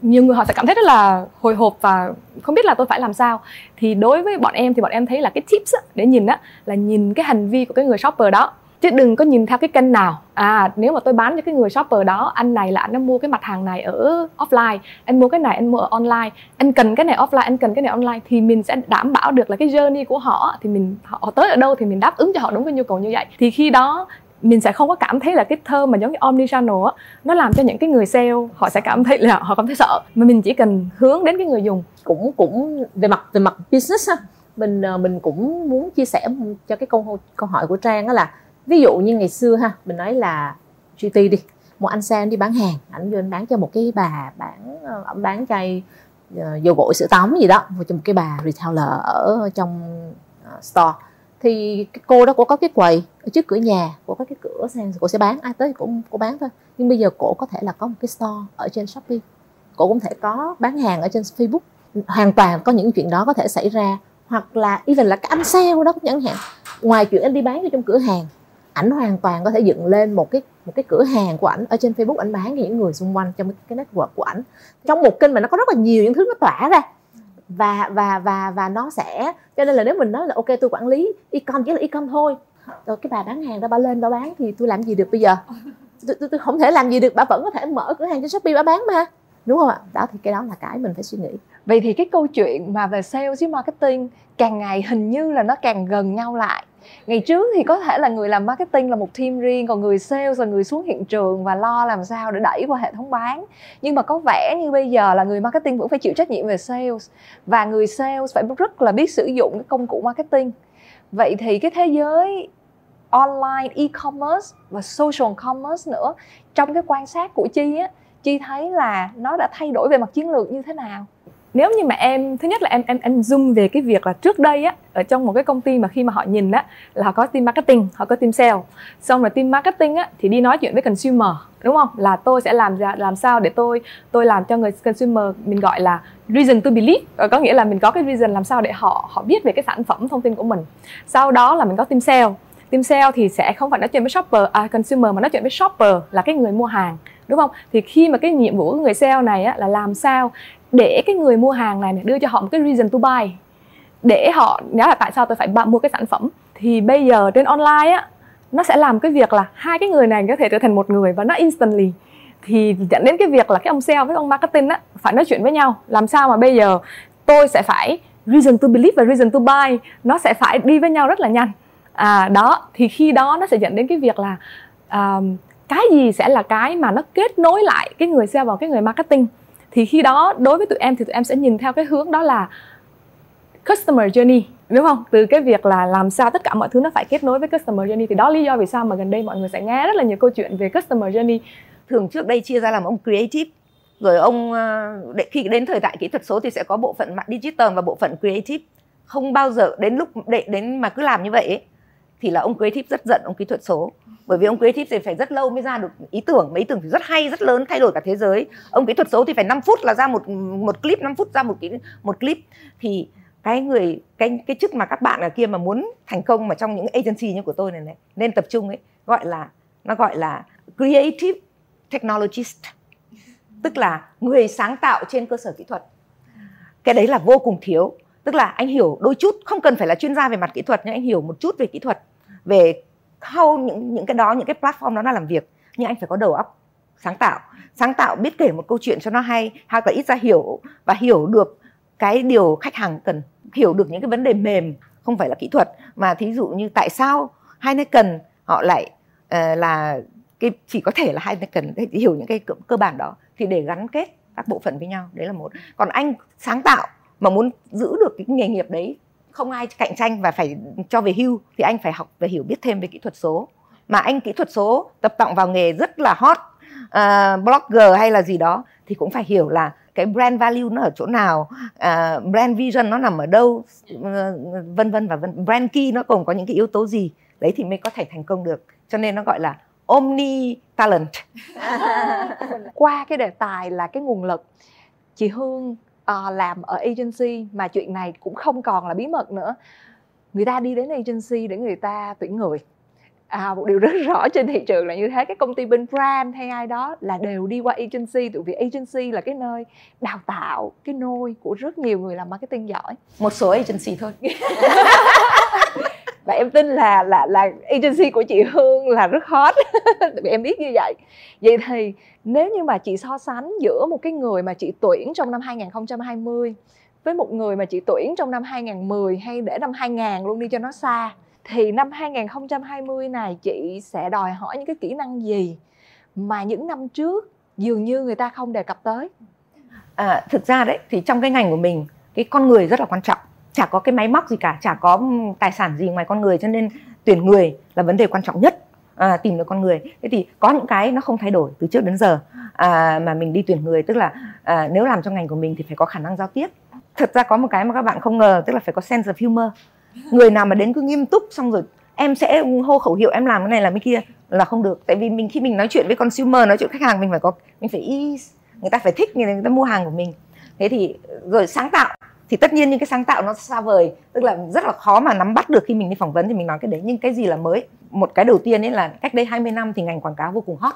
nhiều người họ sẽ cảm thấy rất là hồi hộp và không biết là tôi phải làm sao. Thì đối với bọn em thì bọn em thấy là cái tips á, để nhìn á, là nhìn cái hành vi của cái người shopper đó, chứ đừng có nhìn theo cái kênh nào. À, nếu mà tôi bán cho cái người shopper đó, anh này là anh đã mua cái mặt hàng này ở offline, anh mua cái này anh mua ở online, anh cần cái này offline, anh cần cái này online, thì mình sẽ đảm bảo được là cái journey của họ thì mình họ tới ở đâu thì mình đáp ứng cho họ đúng cái nhu cầu như vậy. Thì khi đó mình sẽ không có cảm thấy là cái thơm mà giống như omnichannel á, nó làm cho những cái người sale họ sẽ cảm thấy là họ cảm thấy sợ, mà mình chỉ cần hướng đến cái người dùng. Cũng cũng về mặt về mặt business á, mình mình cũng muốn chia sẻ cho cái câu câu hỏi của Trang á, là ví dụ như ngày xưa ha, mình nói là giê tê đi, một anh sale đi bán hàng, ảnh vô anh bán cho một cái bà bán ổng bán chai dầu gội sữa tắm gì đó, cho một cái bà retailer ở trong store. Thì cái cô đó, cô có cái quầy ở trước cửa nhà, cô có cái cửa sang, cô sẽ bán, ai tới cũng cô bán thôi. Nhưng bây giờ cô có thể là có một cái store ở trên Shopee, cô cũng thể có bán hàng ở trên Facebook. Hoàn toàn có những chuyện đó có thể xảy ra. Hoặc là even là cái anh sale đó cũng chẳng hạn, ngoài chuyện anh đi bán ở trong cửa hàng, ảnh hoàn toàn có thể dựng lên một cái một cái cửa hàng của ảnh ở trên Facebook, ảnh bán cho những người xung quanh trong cái network của ảnh. Trong một kênh mà nó có rất là nhiều những thứ nó tỏa ra, và và và và nó sẽ, cho nên là nếu mình nói là ok tôi quản lý e-com chỉ là e-com thôi, rồi cái bà bán hàng đó bà lên bà bán thì tôi làm gì được bây giờ, tôi, tôi, tôi không thể làm gì được, bà vẫn có thể mở cửa hàng trên Shopee bà bán mà, đúng không ạ? Đó thì cái đó là cái mình phải suy nghĩ. Vậy thì cái câu chuyện mà về sales với marketing càng ngày hình như là nó càng gần nhau lại. Ngày trước thì có thể là người làm marketing là một team riêng, còn người sales là người xuống hiện trường và lo làm sao để đẩy qua hệ thống bán. Nhưng mà có vẻ như bây giờ là người marketing vẫn phải chịu trách nhiệm về sales, và người sales phải rất là biết sử dụng cái công cụ marketing. Vậy thì cái thế giới online, e-commerce và social commerce nữa, trong cái quan sát của Chi á, Chi thấy là nó đã thay đổi về mặt chiến lược như thế nào? Nếu như mà em, thứ nhất là em em em zoom về cái việc là trước đây á, ở trong một cái công ty mà khi mà họ nhìn á là họ có team marketing, họ có team sale, xong rồi team marketing á thì đi nói chuyện với consumer, đúng không? Là tôi sẽ làm làm sao để tôi tôi làm cho người consumer, mình gọi là reason to believe, có nghĩa là mình có cái reason làm sao để họ họ biết về cái sản phẩm, thông tin của mình. Sau đó là mình có team sale. Team sale thì sẽ không phải nói chuyện với shopper, à, consumer, mà nói chuyện với shopper là cái người mua hàng, đúng không? Thì khi mà cái nhiệm vụ của người sale này á, là làm sao để cái người mua hàng này đưa cho họ một cái reason to buy, để họ nhớ là tại sao tôi phải mua cái sản phẩm. Thì bây giờ trên online á, nó sẽ làm cái việc là hai cái người này có thể trở thành một người, và nó instantly. Thì dẫn đến cái việc là cái ông sale với ông marketing á phải nói chuyện với nhau, làm sao mà bây giờ tôi sẽ phải reason to believe và reason to buy, nó sẽ phải đi với nhau rất là nhanh. À, đó, thì khi đó nó sẽ dẫn đến cái việc là um, cái gì sẽ là cái mà nó kết nối lại cái người sale vào cái người marketing. Thì khi đó đối với tụi em thì tụi em sẽ nhìn theo cái hướng đó là customer journey, đúng không? Từ cái việc là làm sao tất cả mọi thứ nó phải kết nối với customer journey. Thì đó lý do vì sao mà gần đây mọi người sẽ nghe rất là nhiều câu chuyện về customer journey. Thường trước đây chia ra làm ông creative, rồi ông khi đến thời đại kỹ thuật số thì sẽ có bộ phận mạng digital và bộ phận creative. Không bao giờ đến lúc đến mà cứ làm như vậy ấy, thì là ông creative rất giận ông kỹ thuật số, bởi vì ông creative thì phải rất lâu mới ra được ý tưởng, mà ý tưởng thì rất hay, rất lớn, thay đổi cả thế giới. Ông kỹ thuật số thì phải năm phút là ra một một clip, năm phút ra một cái một clip. Thì cái người cái cái chức mà các bạn ở kia mà muốn thành công mà trong những agency như của tôi này, này nên tập trung ấy, gọi là nó gọi là creative technologist, tức là người sáng tạo trên cơ sở kỹ thuật. Cái đấy là vô cùng thiếu, tức là anh hiểu đôi chút, không cần phải là chuyên gia về mặt kỹ thuật, nhưng anh hiểu một chút về kỹ thuật, về how những những cái đó, những cái platform đó nó làm việc, nhưng anh phải có đầu óc sáng tạo, sáng tạo biết kể một câu chuyện cho nó hay, hoặc là ít ra hiểu và hiểu được cái điều khách hàng cần, hiểu được những cái vấn đề mềm, không phải là kỹ thuật, mà thí dụ như tại sao Heineken họ lại uh, là cái chỉ có thể là Heineken, để hiểu những cái cơ, cơ bản đó, thì để gắn kết các bộ phận với nhau, đấy là một. Còn anh sáng tạo mà muốn giữ được cái nghề nghiệp đấy, không ai cạnh tranh và phải cho về hưu, thì anh phải học và hiểu biết thêm về kỹ thuật số. Mà anh kỹ thuật số tập tọng vào nghề rất là hot, uh, blogger hay là gì đó, thì cũng phải hiểu là cái brand value nó ở chỗ nào, uh, brand vision nó nằm ở đâu, uh, vân vân và vân. Brand key nó còn có những cái yếu tố gì đấy thì mới có thể thành công được. Cho nên nó gọi là omni talent. Qua cái đề tài là cái nguồn lực, chị Hương À, làm ở agency mà chuyện này cũng không còn là bí mật nữa. Người ta đi đến agency để người ta tuyển người, à, một điều rất rõ trên thị trường là như thế. Các công ty bên brand hay ai đó là đều đi qua agency, tại vì agency là cái nơi đào tạo, cái nôi của rất nhiều người làm marketing giỏi. Một số agency thôi. Và em tin là, là, là agency của chị Hương là rất hot. Tại vì em biết như vậy. Vậy thì nếu như mà chị so sánh giữa một cái người mà chị tuyển trong năm hai nghìn không trăm hai mươi với một người mà chị tuyển trong năm hai nghìn mười, hay để năm hai nghìn luôn đi cho nó xa, thì năm hai nghìn không trăm hai mươi này chị sẽ đòi hỏi những cái kỹ năng gì mà những năm trước dường như người ta không đề cập tới? À, thực ra đấy thì trong cái ngành của mình, cái con người rất là quan trọng. Chả có cái máy móc gì cả, chả có tài sản gì ngoài con người, cho nên tuyển người là vấn đề quan trọng nhất. À, tìm được con người. Thế thì có những cái nó không thay đổi từ trước đến giờ à, mà mình đi tuyển người, tức là à, nếu làm trong ngành của mình thì phải có khả năng giao tiếp. Thật ra có một cái mà các bạn không ngờ, tức là phải có sense of humor. Người nào mà đến cứ nghiêm túc xong rồi em sẽ hô khẩu hiệu em làm cái này làm cái kia là không được. Tại vì mình khi mình nói chuyện với consumer, nói chuyện khách hàng, mình phải có, mình phải ease, người ta phải thích, người ta mua hàng của mình. Thế thì rồi sáng tạo thì tất nhiên những cái sáng tạo nó xa vời, tức là rất là khó mà nắm bắt được khi mình đi phỏng vấn thì mình nói cái đấy. Nhưng cái gì là mới? Một cái đầu tiên ấy là cách đây hai mươi năm thì ngành quảng cáo vô cùng hot.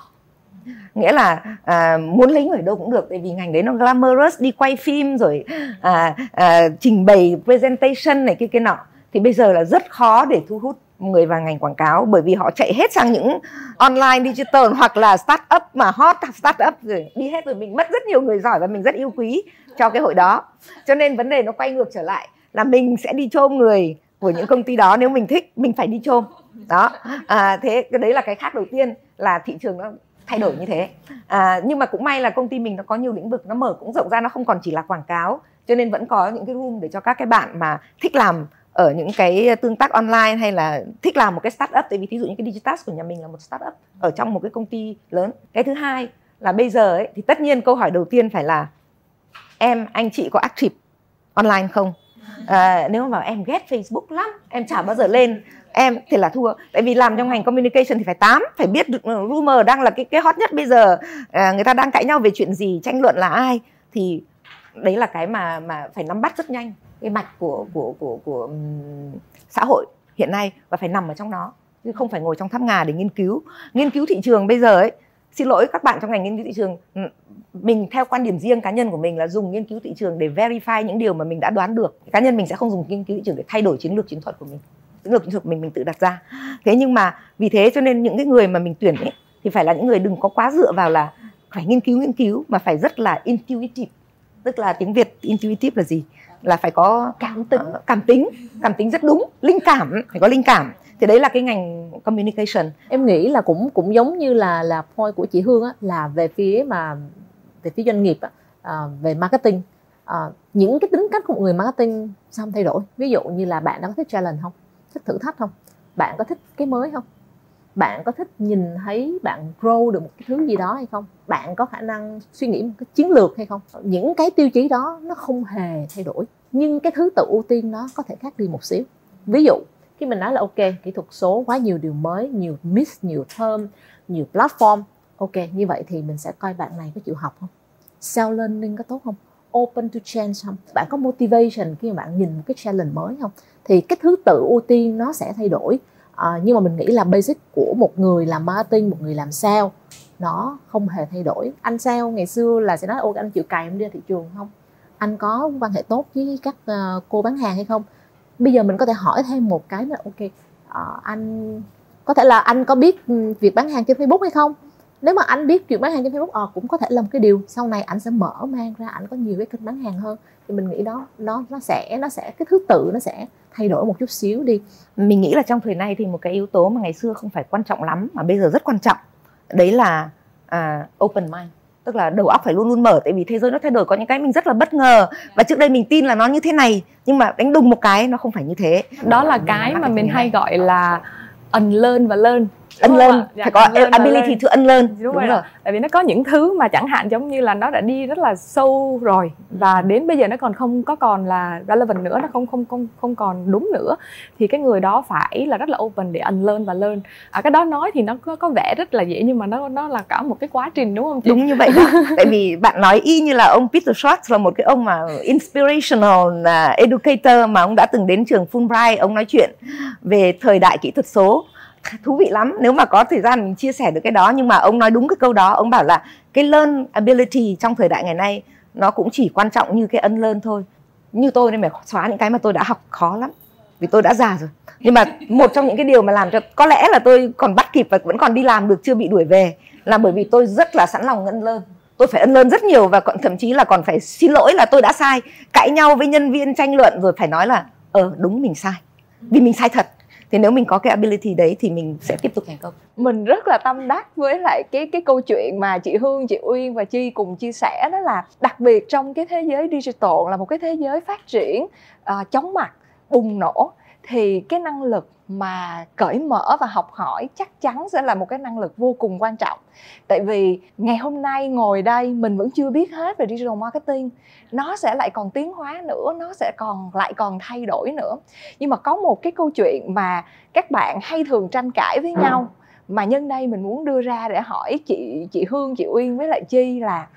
Nghĩa là à, muốn lấy người đâu cũng được, tại vì ngành đấy nó glamorous, đi quay phim rồi à, à, trình bày presentation này kia kia nọ. Thì bây giờ là rất khó để thu hút người vào ngành quảng cáo, bởi vì họ chạy hết sang những online digital hoặc là startup mà hot, startup rồi đi hết rồi. Mình mất rất nhiều người giỏi và mình rất yêu quý cho cái hội đó. Cho nên vấn đề nó quay ngược trở lại là mình sẽ đi chôm người của những công ty đó. Nếu mình thích, mình phải đi chôm đó. À, thế cái đấy là cái khác đầu tiên, là thị trường nó thay đổi như thế. À, nhưng mà cũng may là công ty mình nó có nhiều lĩnh vực, nó mở cũng rộng ra, nó không còn chỉ là quảng cáo, cho nên vẫn có những cái room để cho các cái bạn mà thích làm ở những cái tương tác online hay là thích làm một cái startup. Tại vì thí dụ như cái Digitas của nhà mình là một startup ở trong một cái công ty lớn. Cái thứ hai là bây giờ ấy, thì tất nhiên câu hỏi đầu tiên phải là em, anh chị có active online không? À, nếu mà bảo em ghét Facebook lắm, em chả bao giờ lên, em thì là thua. Tại vì làm trong ngành communication thì phải tám, phải biết được rumor đang là cái, cái hot nhất bây giờ, à, người ta đang cãi nhau về chuyện gì, tranh luận là ai. Thì đấy là cái mà, mà phải nắm bắt rất nhanh cái mạch của, của, của, của xã hội hiện nay, và phải nằm ở trong đó, chứ không phải ngồi trong tháp ngà để nghiên cứu. Nghiên cứu thị trường bây giờ ấy, xin lỗi các bạn trong ngành nghiên cứu thị trường, mình theo quan điểm riêng cá nhân của mình là dùng nghiên cứu thị trường để verify những điều mà mình đã đoán được. Cá nhân mình sẽ không dùng nghiên cứu thị trường để thay đổi chiến lược chiến thuật của mình. Chiến lược chiến thuật của mình mình tự đặt ra. Thế nhưng mà vì thế cho nên những cái người mà mình tuyển ấy, thì phải là những người đừng có quá dựa vào là phải nghiên cứu nghiên cứu, mà phải rất là intuitive. Tức là tiếng Việt intuitive là gì? Là phải có cảm tính, cảm tính, cảm tính rất đúng, linh cảm, phải có linh cảm. Thì đấy là cái ngành communication. Em nghĩ là cũng cũng giống như là là point của chị Hương á, là về phía mà về phía doanh nghiệp á, à, về marketing, à, những cái tính cách của người marketing sao không thay đổi? Ví dụ như là bạn đã có thích challenge không, thích thử thách không, bạn có thích cái mới không, bạn có thích nhìn thấy bạn grow được một cái thứ gì đó hay không, bạn có khả năng suy nghĩ một cái chiến lược hay không. Những cái tiêu chí đó nó không hề thay đổi, nhưng cái thứ tự ưu tiên nó có thể khác đi một xíu. Ví dụ khi mình nói là ok, kỹ thuật số quá nhiều điều mới, nhiều mix, nhiều term, nhiều platform. Ok, như vậy thì mình sẽ coi bạn này có chịu học không? Self-learning có tốt không? Open to change không? Bạn có motivation khi mà bạn nhìn một cái challenge mới không? Thì cái thứ tự ưu tiên nó sẽ thay đổi. À, nhưng mà mình nghĩ là basic của một người làm marketing, một người làm sale, nó không hề thay đổi. Anh sale ngày xưa là sẽ nói ok, anh chịu cày em đi ra thị trường không? Anh có quan hệ tốt với các uh, cô bán hàng hay không? Bây giờ mình có thể hỏi thêm một cái là ok, uh, anh có thể là anh có biết việc bán hàng trên Facebook hay không? Nếu mà anh biết chuyện bán hàng trên Facebook, uh, cũng có thể là một cái điều sau này anh sẽ mở mang ra, anh có nhiều cái kênh bán hàng hơn. Thì mình nghĩ đó nó nó sẽ nó sẽ cái thứ tự nó sẽ thay đổi một chút xíu đi. Mình nghĩ là trong thời nay thì một cái yếu tố mà ngày xưa không phải quan trọng lắm mà bây giờ rất quan trọng, đấy là uh, open mind. Tức là đầu óc phải luôn luôn mở, tại vì thế giới nó thay đổi, có những cái mình rất là bất ngờ và trước đây mình tin là nó như thế này nhưng mà đánh đùng một cái nó không phải như thế. Đó là cái mà mình hay gọi là unlearn và learn. Unlearn, phải có ability to unlearn. Đúng rồi, tại vì nó có những thứ mà chẳng hạn giống như là nó đã đi rất là sâu rồi và đến bây giờ nó còn không có còn là relevant nữa, nó không không không không còn đúng nữa, thì cái người đó phải là rất là open để unlearn và learn. À, cái đó nói thì nó có, có vẻ rất là dễ nhưng mà nó nó là cả một cái quá trình, đúng không chị? Đúng như vậy đó. Tại vì bạn nói y như là ông Peter Schwartz là một cái ông mà inspirational educator mà ông đã từng đến trường Fulbright, ông nói chuyện về thời đại kỹ thuật số. Thú vị lắm, nếu mà có thời gian mình chia sẻ được cái đó. Nhưng mà ông nói đúng cái câu đó, ông bảo là cái learn ability trong thời đại ngày nay nó cũng chỉ quan trọng như cái unlearn thôi. Như tôi nên phải xóa những cái mà tôi đã học khó lắm, vì tôi đã già rồi. Nhưng mà một trong những cái điều mà làm cho có lẽ là tôi còn bắt kịp và vẫn còn đi làm được, chưa bị đuổi về, là bởi vì tôi rất là sẵn lòng unlearn. Tôi phải unlearn rất nhiều và còn thậm chí là còn phải xin lỗi là tôi đã sai, cãi nhau với nhân viên, tranh luận rồi phải nói là ờ đúng mình sai, vì mình sai thật. Thì nếu mình có cái ability đấy thì mình sẽ tiếp tục thành công. Mình rất là tâm đắc với lại cái cái câu chuyện mà chị Hương, chị Uyên và Chi cùng chia sẻ, đó là đặc biệt trong cái thế giới digital, là một cái thế giới phát triển uh, chóng mặt, bùng nổ, thì cái năng lực mà cởi mở và học hỏi chắc chắn sẽ là một cái năng lực vô cùng quan trọng. Tại vì ngày hôm nay ngồi đây mình vẫn chưa biết hết về digital marketing, nó sẽ lại còn tiến hóa nữa, nó sẽ còn lại còn thay đổi nữa. Nhưng mà có một cái câu chuyện mà các bạn hay thường tranh cãi với nhau, mà nhân đây mình muốn đưa ra để hỏi chị chị Hương, chị Uyên với lại Chi là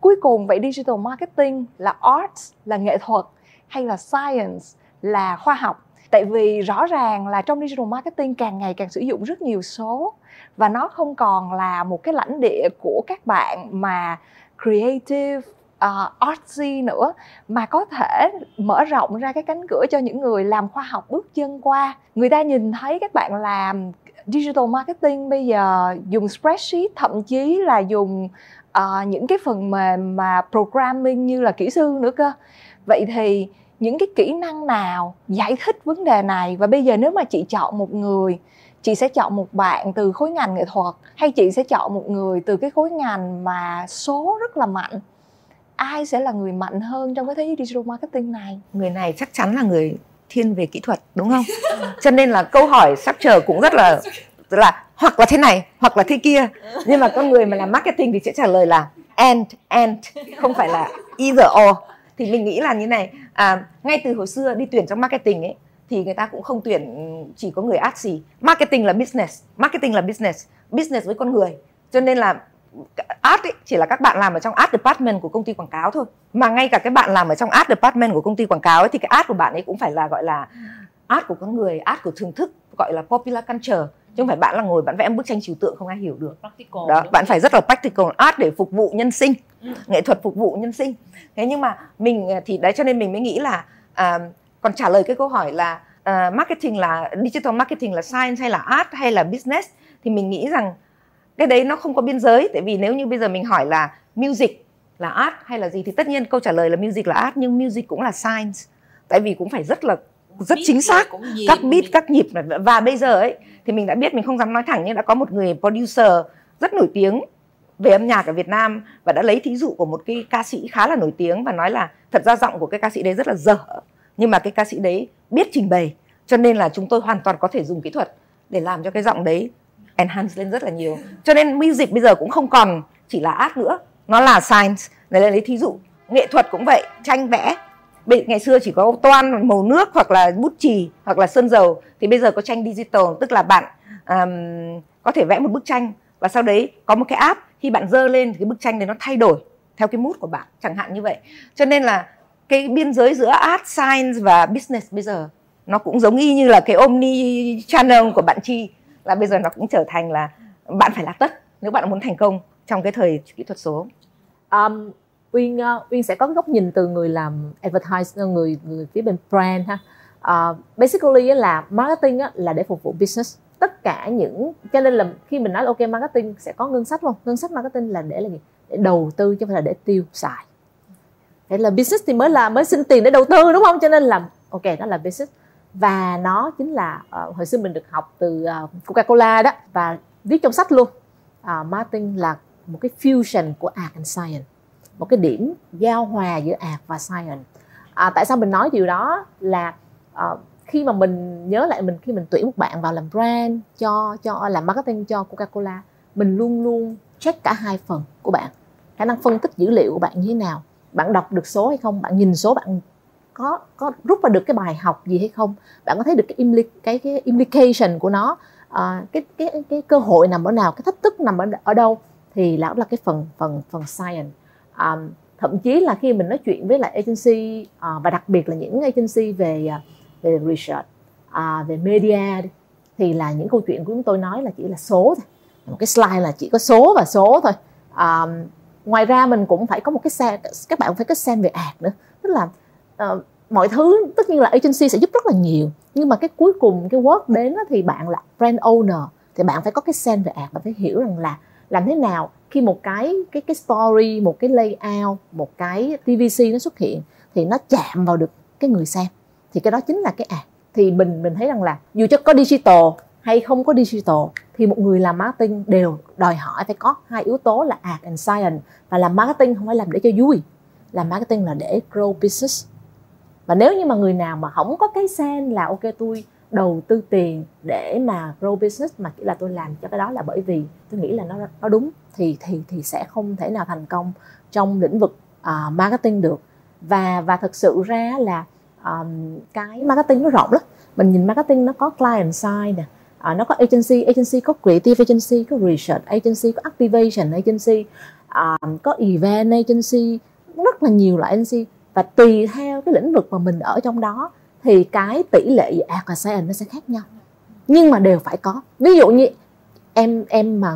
cuối cùng vậy digital marketing là arts, là nghệ thuật, hay là science, là khoa học? Tại vì rõ ràng là trong digital marketing càng ngày càng sử dụng rất nhiều số, và nó không còn là một cái lãnh địa của các bạn mà creative, uh, artsy nữa, mà có thể mở rộng ra cái cánh cửa cho những người làm khoa học bước chân qua. Người ta nhìn thấy các bạn làm digital marketing bây giờ dùng spreadsheet, thậm chí là dùng uh, những cái phần mềm mà programming như là kỹ sư nữa cơ. Vậy thì những cái kỹ năng nào giải thích vấn đề này? Và bây giờ nếu mà chị chọn một người, chị sẽ chọn một bạn từ khối ngành nghệ thuật, hay chị sẽ chọn một người từ cái khối ngành mà số rất là mạnh? Ai sẽ là người mạnh hơn trong cái thế giới digital marketing này? Người này chắc chắn là người thiên về kỹ thuật, đúng không? Cho nên là câu hỏi sắp chờ cũng rất là, là hoặc là thế này, hoặc là thế kia. Nhưng mà con người mà làm marketing thì sẽ trả lời là and, and, không phải là either or. Thì mình nghĩ là như này, à, ngay từ hồi xưa đi tuyển trong marketing ấy, thì người ta cũng không tuyển chỉ có người artsy. Marketing là business, marketing là business, business với con người. Cho nên là art ấy, chỉ là các bạn làm ở trong art department của công ty quảng cáo thôi. Mà ngay cả các bạn làm ở trong art department của công ty quảng cáo ấy, thì cái art của bạn ấy cũng phải là gọi là art của con người, art của thưởng thức, gọi là popular culture. Chứ không phải bạn là ngồi bạn vẽ bức tranh trừu tượng không ai hiểu được. Practical, đó, bạn phải rất là practical art để phục vụ nhân sinh, ừ. nghệ thuật phục vụ nhân sinh. Thế nhưng mà mình thì đấy, cho nên mình mới nghĩ là à, còn trả lời cái câu hỏi là à, marketing là digital marketing là science hay là art hay là business, thì mình nghĩ rằng cái đấy nó không có biên giới. Tại vì nếu như bây giờ mình hỏi là music là art hay là gì, thì tất nhiên câu trả lời là music là art, nhưng music cũng là science. Tại vì cũng phải rất là rất chính xác các beat, các nhịp. Và bây giờ ấy thì mình đã biết, mình không dám nói thẳng, nhưng đã có một người producer rất nổi tiếng về âm nhạc ở Việt Nam và đã lấy thí dụ của một cái ca sĩ khá là nổi tiếng và nói là thật ra giọng của cái ca sĩ đấy rất là dở, nhưng mà cái ca sĩ đấy biết trình bày, cho nên là chúng tôi hoàn toàn có thể dùng kỹ thuật để làm cho cái giọng đấy enhance lên rất là nhiều. Cho nên music bây giờ cũng không còn chỉ là art nữa, nó là science. Đấy là lấy thí dụ. Nghệ thuật cũng vậy, tranh vẽ ngày xưa chỉ có toan màu nước hoặc là bút chì hoặc là sơn dầu, thì bây giờ có tranh digital, tức là bạn um, có thể vẽ một bức tranh và sau đấy có một cái app, khi bạn dơ lên thì cái bức tranh đấy nó thay đổi theo cái mood của bạn, chẳng hạn như vậy. Cho nên là cái biên giới giữa art, science và business bây giờ nó cũng giống y như là cái omni channel của bạn Chi, là bây giờ nó cũng trở thành là bạn phải là tất nếu bạn muốn thành công trong cái thời kỹ thuật số. um... Uyên, Uyên sẽ có góc nhìn từ người làm advertise, người người phía bên brand ha. Uh, basically là marketing là để phục vụ business. Tất cả những, cho nên là khi mình nói là ok marketing sẽ có ngân sách không? Ngân sách marketing là để là gì? Để đầu tư chứ không phải là để tiêu xài. Thế là business thì mới là mới xin tiền để đầu tư, đúng không? Cho nên là ok, đó là business, và nó chính là uh, hồi xưa mình được học từ uh, Coca-Cola đó, và viết trong sách luôn. Uh, marketing là một cái fusion của art and science, một cái điểm giao hòa giữa art và science. À, tại sao mình nói điều đó là uh, khi mà mình nhớ lại mình khi mình tuyển một bạn vào làm brand cho cho làm marketing cho Coca-Cola, mình luôn luôn check cả hai phần của bạn, khả năng phân tích dữ liệu của bạn như thế nào, bạn đọc được số hay không, bạn nhìn số bạn có có rút ra được cái bài học gì hay không, bạn có thấy được cái cái, cái implication của nó, uh, cái cái cái cơ hội nằm ở nào, cái thách thức nằm ở ở đâu, thì lão là cái phần phần phần science. Um, thậm chí là khi mình nói chuyện với lại agency uh, và đặc biệt là những agency về về research, uh, về media, thì là những câu chuyện của chúng tôi nói là chỉ là số thôi, một cái slide là chỉ có số và số thôi. Um, ngoài ra mình cũng phải có một cái sen, các bạn phải có sen về art nữa, tức là uh, mọi thứ tất nhiên là agency sẽ giúp rất là nhiều, nhưng mà cái cuối cùng cái work đến đó, thì bạn là brand owner thì bạn phải có cái sen về art, bạn phải hiểu rằng là làm thế nào khi một cái cái cái story, một cái layout, một cái tê vê xê nó xuất hiện thì nó chạm vào được cái người xem, thì cái đó chính là cái art. thì mình mình thấy rằng là dù cho có digital hay không có digital thì một người làm marketing đều đòi hỏi phải có hai yếu tố là art and science. Và làm marketing không phải làm để cho vui, làm marketing là để grow business. Và nếu như mà người nào mà không có cái sen là ok tôi đầu tư tiền để mà grow business mà chỉ là tôi làm cho cái đó là bởi vì tôi nghĩ là nó nó đúng thì thì thì sẽ không thể nào thành công trong lĩnh vực uh, marketing được. Và và thực sự ra là um, cái marketing nó rộng lắm. Mình nhìn marketing nó có client side nè, uh, nó có agency, agency có creative agency, có research agency, có activation agency, uh, có event agency, rất là nhiều loại agency. Và tùy theo cái lĩnh vực mà mình ở trong đó thì cái tỷ lệ ad và sale nó sẽ khác nhau, nhưng mà đều phải có. Ví dụ như em em mà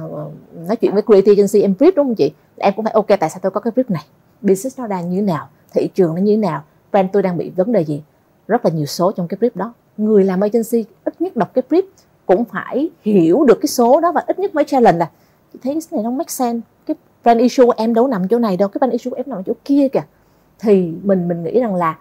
nói chuyện với creative agency, em brief đúng không chị, em cũng phải ok tại sao tôi có cái brief này, business nó đang như thế nào, thị trường nó như thế nào, brand tôi đang bị vấn đề gì, rất là nhiều số trong cái brief đó. Người làm agency ít nhất đọc cái brief cũng phải hiểu được cái số đó, và ít nhất mới challenge là chị thấy cái này nó make sense, cái brand issue của em đâu nằm chỗ này đâu, cái brand issue của em nằm chỗ kia kìa. Thì mình mình nghĩ rằng là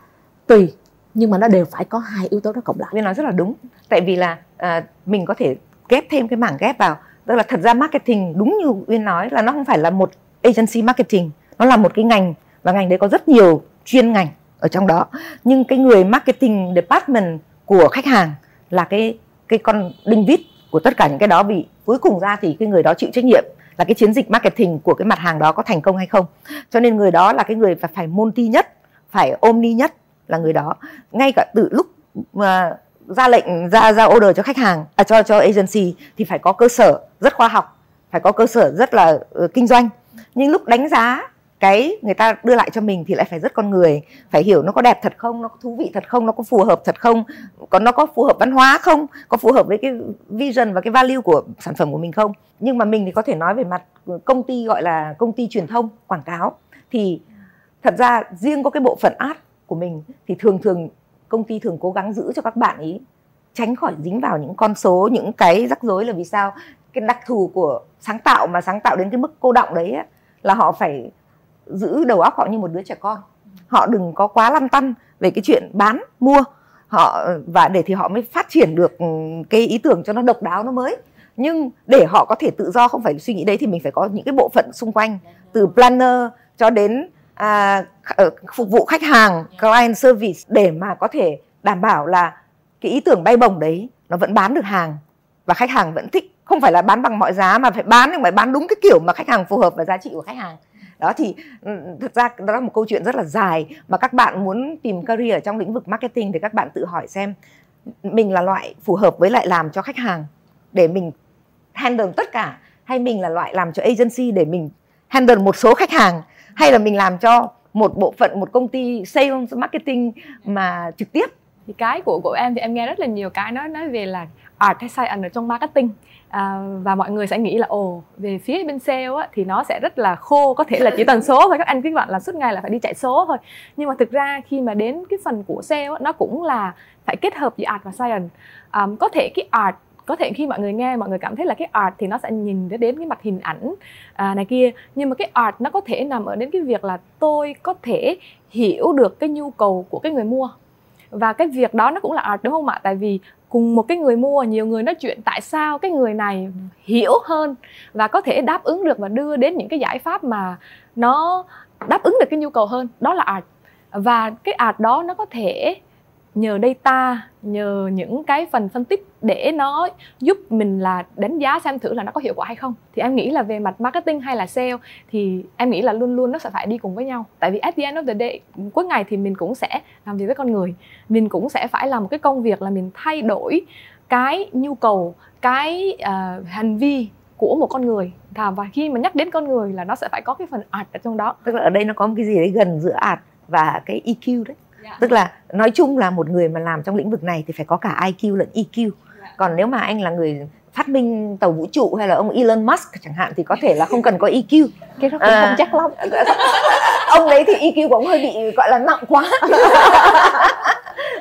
tùy, nhưng mà nó đều phải có hai yếu tố đó cộng lại. Nên nói rất là đúng. Tại vì là à, mình có thể ghép thêm cái mảng ghép vào. Tức là thật ra marketing đúng như Uyên nói là nó không phải là một agency marketing, nó là một cái ngành, và ngành đấy có rất nhiều chuyên ngành ở trong đó. Nhưng cái người marketing department của khách hàng là cái cái con đinh vít của tất cả những cái đó, vì cuối cùng ra thì cái người đó chịu trách nhiệm là cái chiến dịch marketing của cái mặt hàng đó có thành công hay không. Cho nên người đó là cái người phải multi nhất, phải omni nhất là người đó. Ngay cả từ lúc mà ra lệnh ra ra order cho khách hàng, à, cho cho agency thì phải có cơ sở rất khoa học, phải có cơ sở rất là uh, kinh doanh. Nhưng lúc đánh giá cái người ta đưa lại cho mình thì lại phải rất con người, phải hiểu nó có đẹp thật không, nó có thú vị thật không, nó có phù hợp thật không, còn nó có phù hợp văn hóa không, có phù hợp với cái vision và cái value của sản phẩm của mình không. Nhưng mà mình thì có thể nói về mặt công ty, gọi là công ty truyền thông quảng cáo, thì thật ra riêng có cái bộ phận ad của mình thì thường thường công ty thường cố gắng giữ cho các bạn ý tránh khỏi dính vào những con số, những cái rắc rối. Là vì sao cái đặc thù của sáng tạo mà sáng tạo đến cái mức cô đọng đấy ấy, là họ phải giữ đầu óc họ như một đứa trẻ con, họ đừng có quá lăn tăn về cái chuyện bán mua họ, và để thì họ mới phát triển được cái ý tưởng cho nó độc đáo, nó mới. Nhưng để họ có thể tự do không phải suy nghĩ đấy thì mình phải có những cái bộ phận xung quanh, từ planner cho đến À, phục vụ khách hàng, client service, để mà có thể đảm bảo là cái ý tưởng bay bổng đấy nó vẫn bán được hàng và khách hàng vẫn thích. Không phải là bán bằng mọi giá mà phải bán, nhưng phải bán đúng cái kiểu mà khách hàng phù hợp và giá trị của khách hàng. Đó thì thật ra đó là một câu chuyện rất là dài, mà các bạn muốn tìm career ở trong lĩnh vực marketing thì các bạn tự hỏi xem mình là loại phù hợp với lại làm cho khách hàng để mình handle tất cả, hay mình là loại làm cho agency để mình handle một số khách hàng, hay là mình làm cho một bộ phận, một công ty sales marketing mà trực tiếp. Thì cái của của em thì em nghe rất là nhiều cái nói nói về là art hay science ở trong marketing, à, và mọi người sẽ nghĩ là ồ về phía bên sale á, thì nó sẽ rất là khô, có thể là chỉ toàn số thôi, các anh các bạn là suốt ngày là phải đi chạy số thôi. Nhưng mà thực ra khi mà đến cái phần của sale á, nó cũng là phải kết hợp giữa art và science. À, có thể cái art, có thể khi mọi người nghe mọi người cảm thấy là cái art thì nó sẽ nhìn đến cái mặt hình ảnh à, này kia, nhưng mà cái art nó có thể nằm ở đến cái việc là tôi có thể hiểu được cái nhu cầu của cái người mua, và cái việc đó nó cũng là art, đúng không ạ? Tại vì cùng một cái người mua, nhiều người nói chuyện tại sao cái người này hiểu hơn và có thể đáp ứng được và đưa đến những cái giải pháp mà nó đáp ứng được cái nhu cầu hơn, đó là art. Và cái art đó nó có thể nhờ data, nhờ những cái phần phân tích để nó giúp mình là đánh giá xem thử là nó có hiệu quả hay không. Thì em nghĩ là về mặt marketing hay là sale thì em nghĩ là luôn luôn nó sẽ phải đi cùng với nhau. Tại vì at the end of the day, cuối ngày thì mình cũng sẽ làm việc với con người, mình cũng sẽ phải làm một cái công việc là mình thay đổi cái nhu cầu, cái uh, hành vi của một con người. Và khi mà nhắc đến con người là nó sẽ phải có cái phần art ở trong đó. Tức là ở đây nó có một cái gì đấy gần giữa art và cái i kiu đấy. Yeah. Tức là nói chung là một người mà làm trong lĩnh vực này thì phải có cả i kiu lẫn e kiu. Yeah. Còn nếu mà anh là người phát minh tàu vũ trụ hay là ông Elon Musk chẳng hạn thì có thể là không cần có i kiu. Cái đó cũng à, không chắc lắm. Ông đấy thì i kiu cũng hơi bị gọi là nặng quá.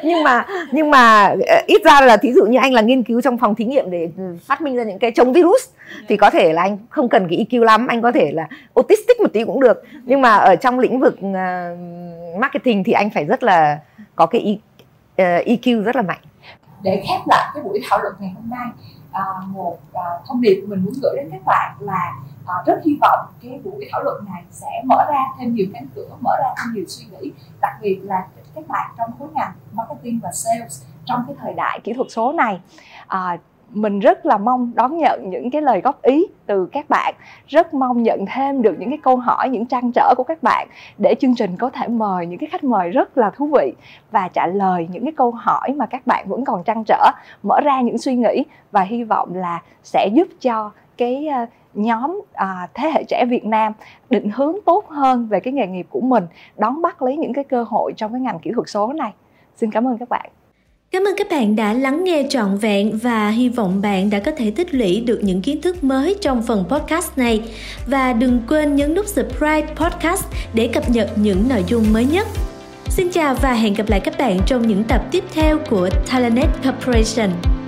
nhưng mà nhưng mà ít ra là thí dụ như anh là nghiên cứu trong phòng thí nghiệm để phát minh ra những cái chống virus thì có thể là anh không cần cái i kiu lắm, anh có thể là autistic một tí cũng được. Nhưng mà ở trong lĩnh vực marketing thì anh phải rất là có cái i kiu rất là mạnh. để khép lại cái buổi thảo luận ngày hôm nay, à, một à, thông điệp mình muốn gửi đến các bạn là à, rất hy vọng cái buổi thảo luận này sẽ mở ra thêm nhiều cánh cửa, mở ra thêm nhiều suy nghĩ, đặc biệt là các bạn trong khối ngành marketing và sales trong cái thời đại kỹ thuật số này. À, mình rất là mong đón nhận những cái lời góp ý từ các bạn, rất mong nhận thêm được những cái câu hỏi, những trăn trở của các bạn để chương trình có thể mời những cái khách mời rất là thú vị và trả lời những cái câu hỏi mà các bạn vẫn còn trăn trở, mở ra những suy nghĩ, và hy vọng là sẽ giúp cho cái nhóm à, thế hệ trẻ Việt Nam định hướng tốt hơn về cái nghề nghiệp của mình, đón bắt lấy những cái cơ hội trong cái ngành kỹ thuật số này. Xin cảm ơn các bạn. Cảm ơn các bạn đã lắng nghe trọn vẹn và hy vọng bạn đã có thể tích lũy được những kiến thức mới trong phần podcast này. Và đừng quên nhấn nút subscribe podcast để cập nhật những nội dung mới nhất. Xin chào và hẹn gặp lại các bạn trong những tập tiếp theo của TalentNet Corporation.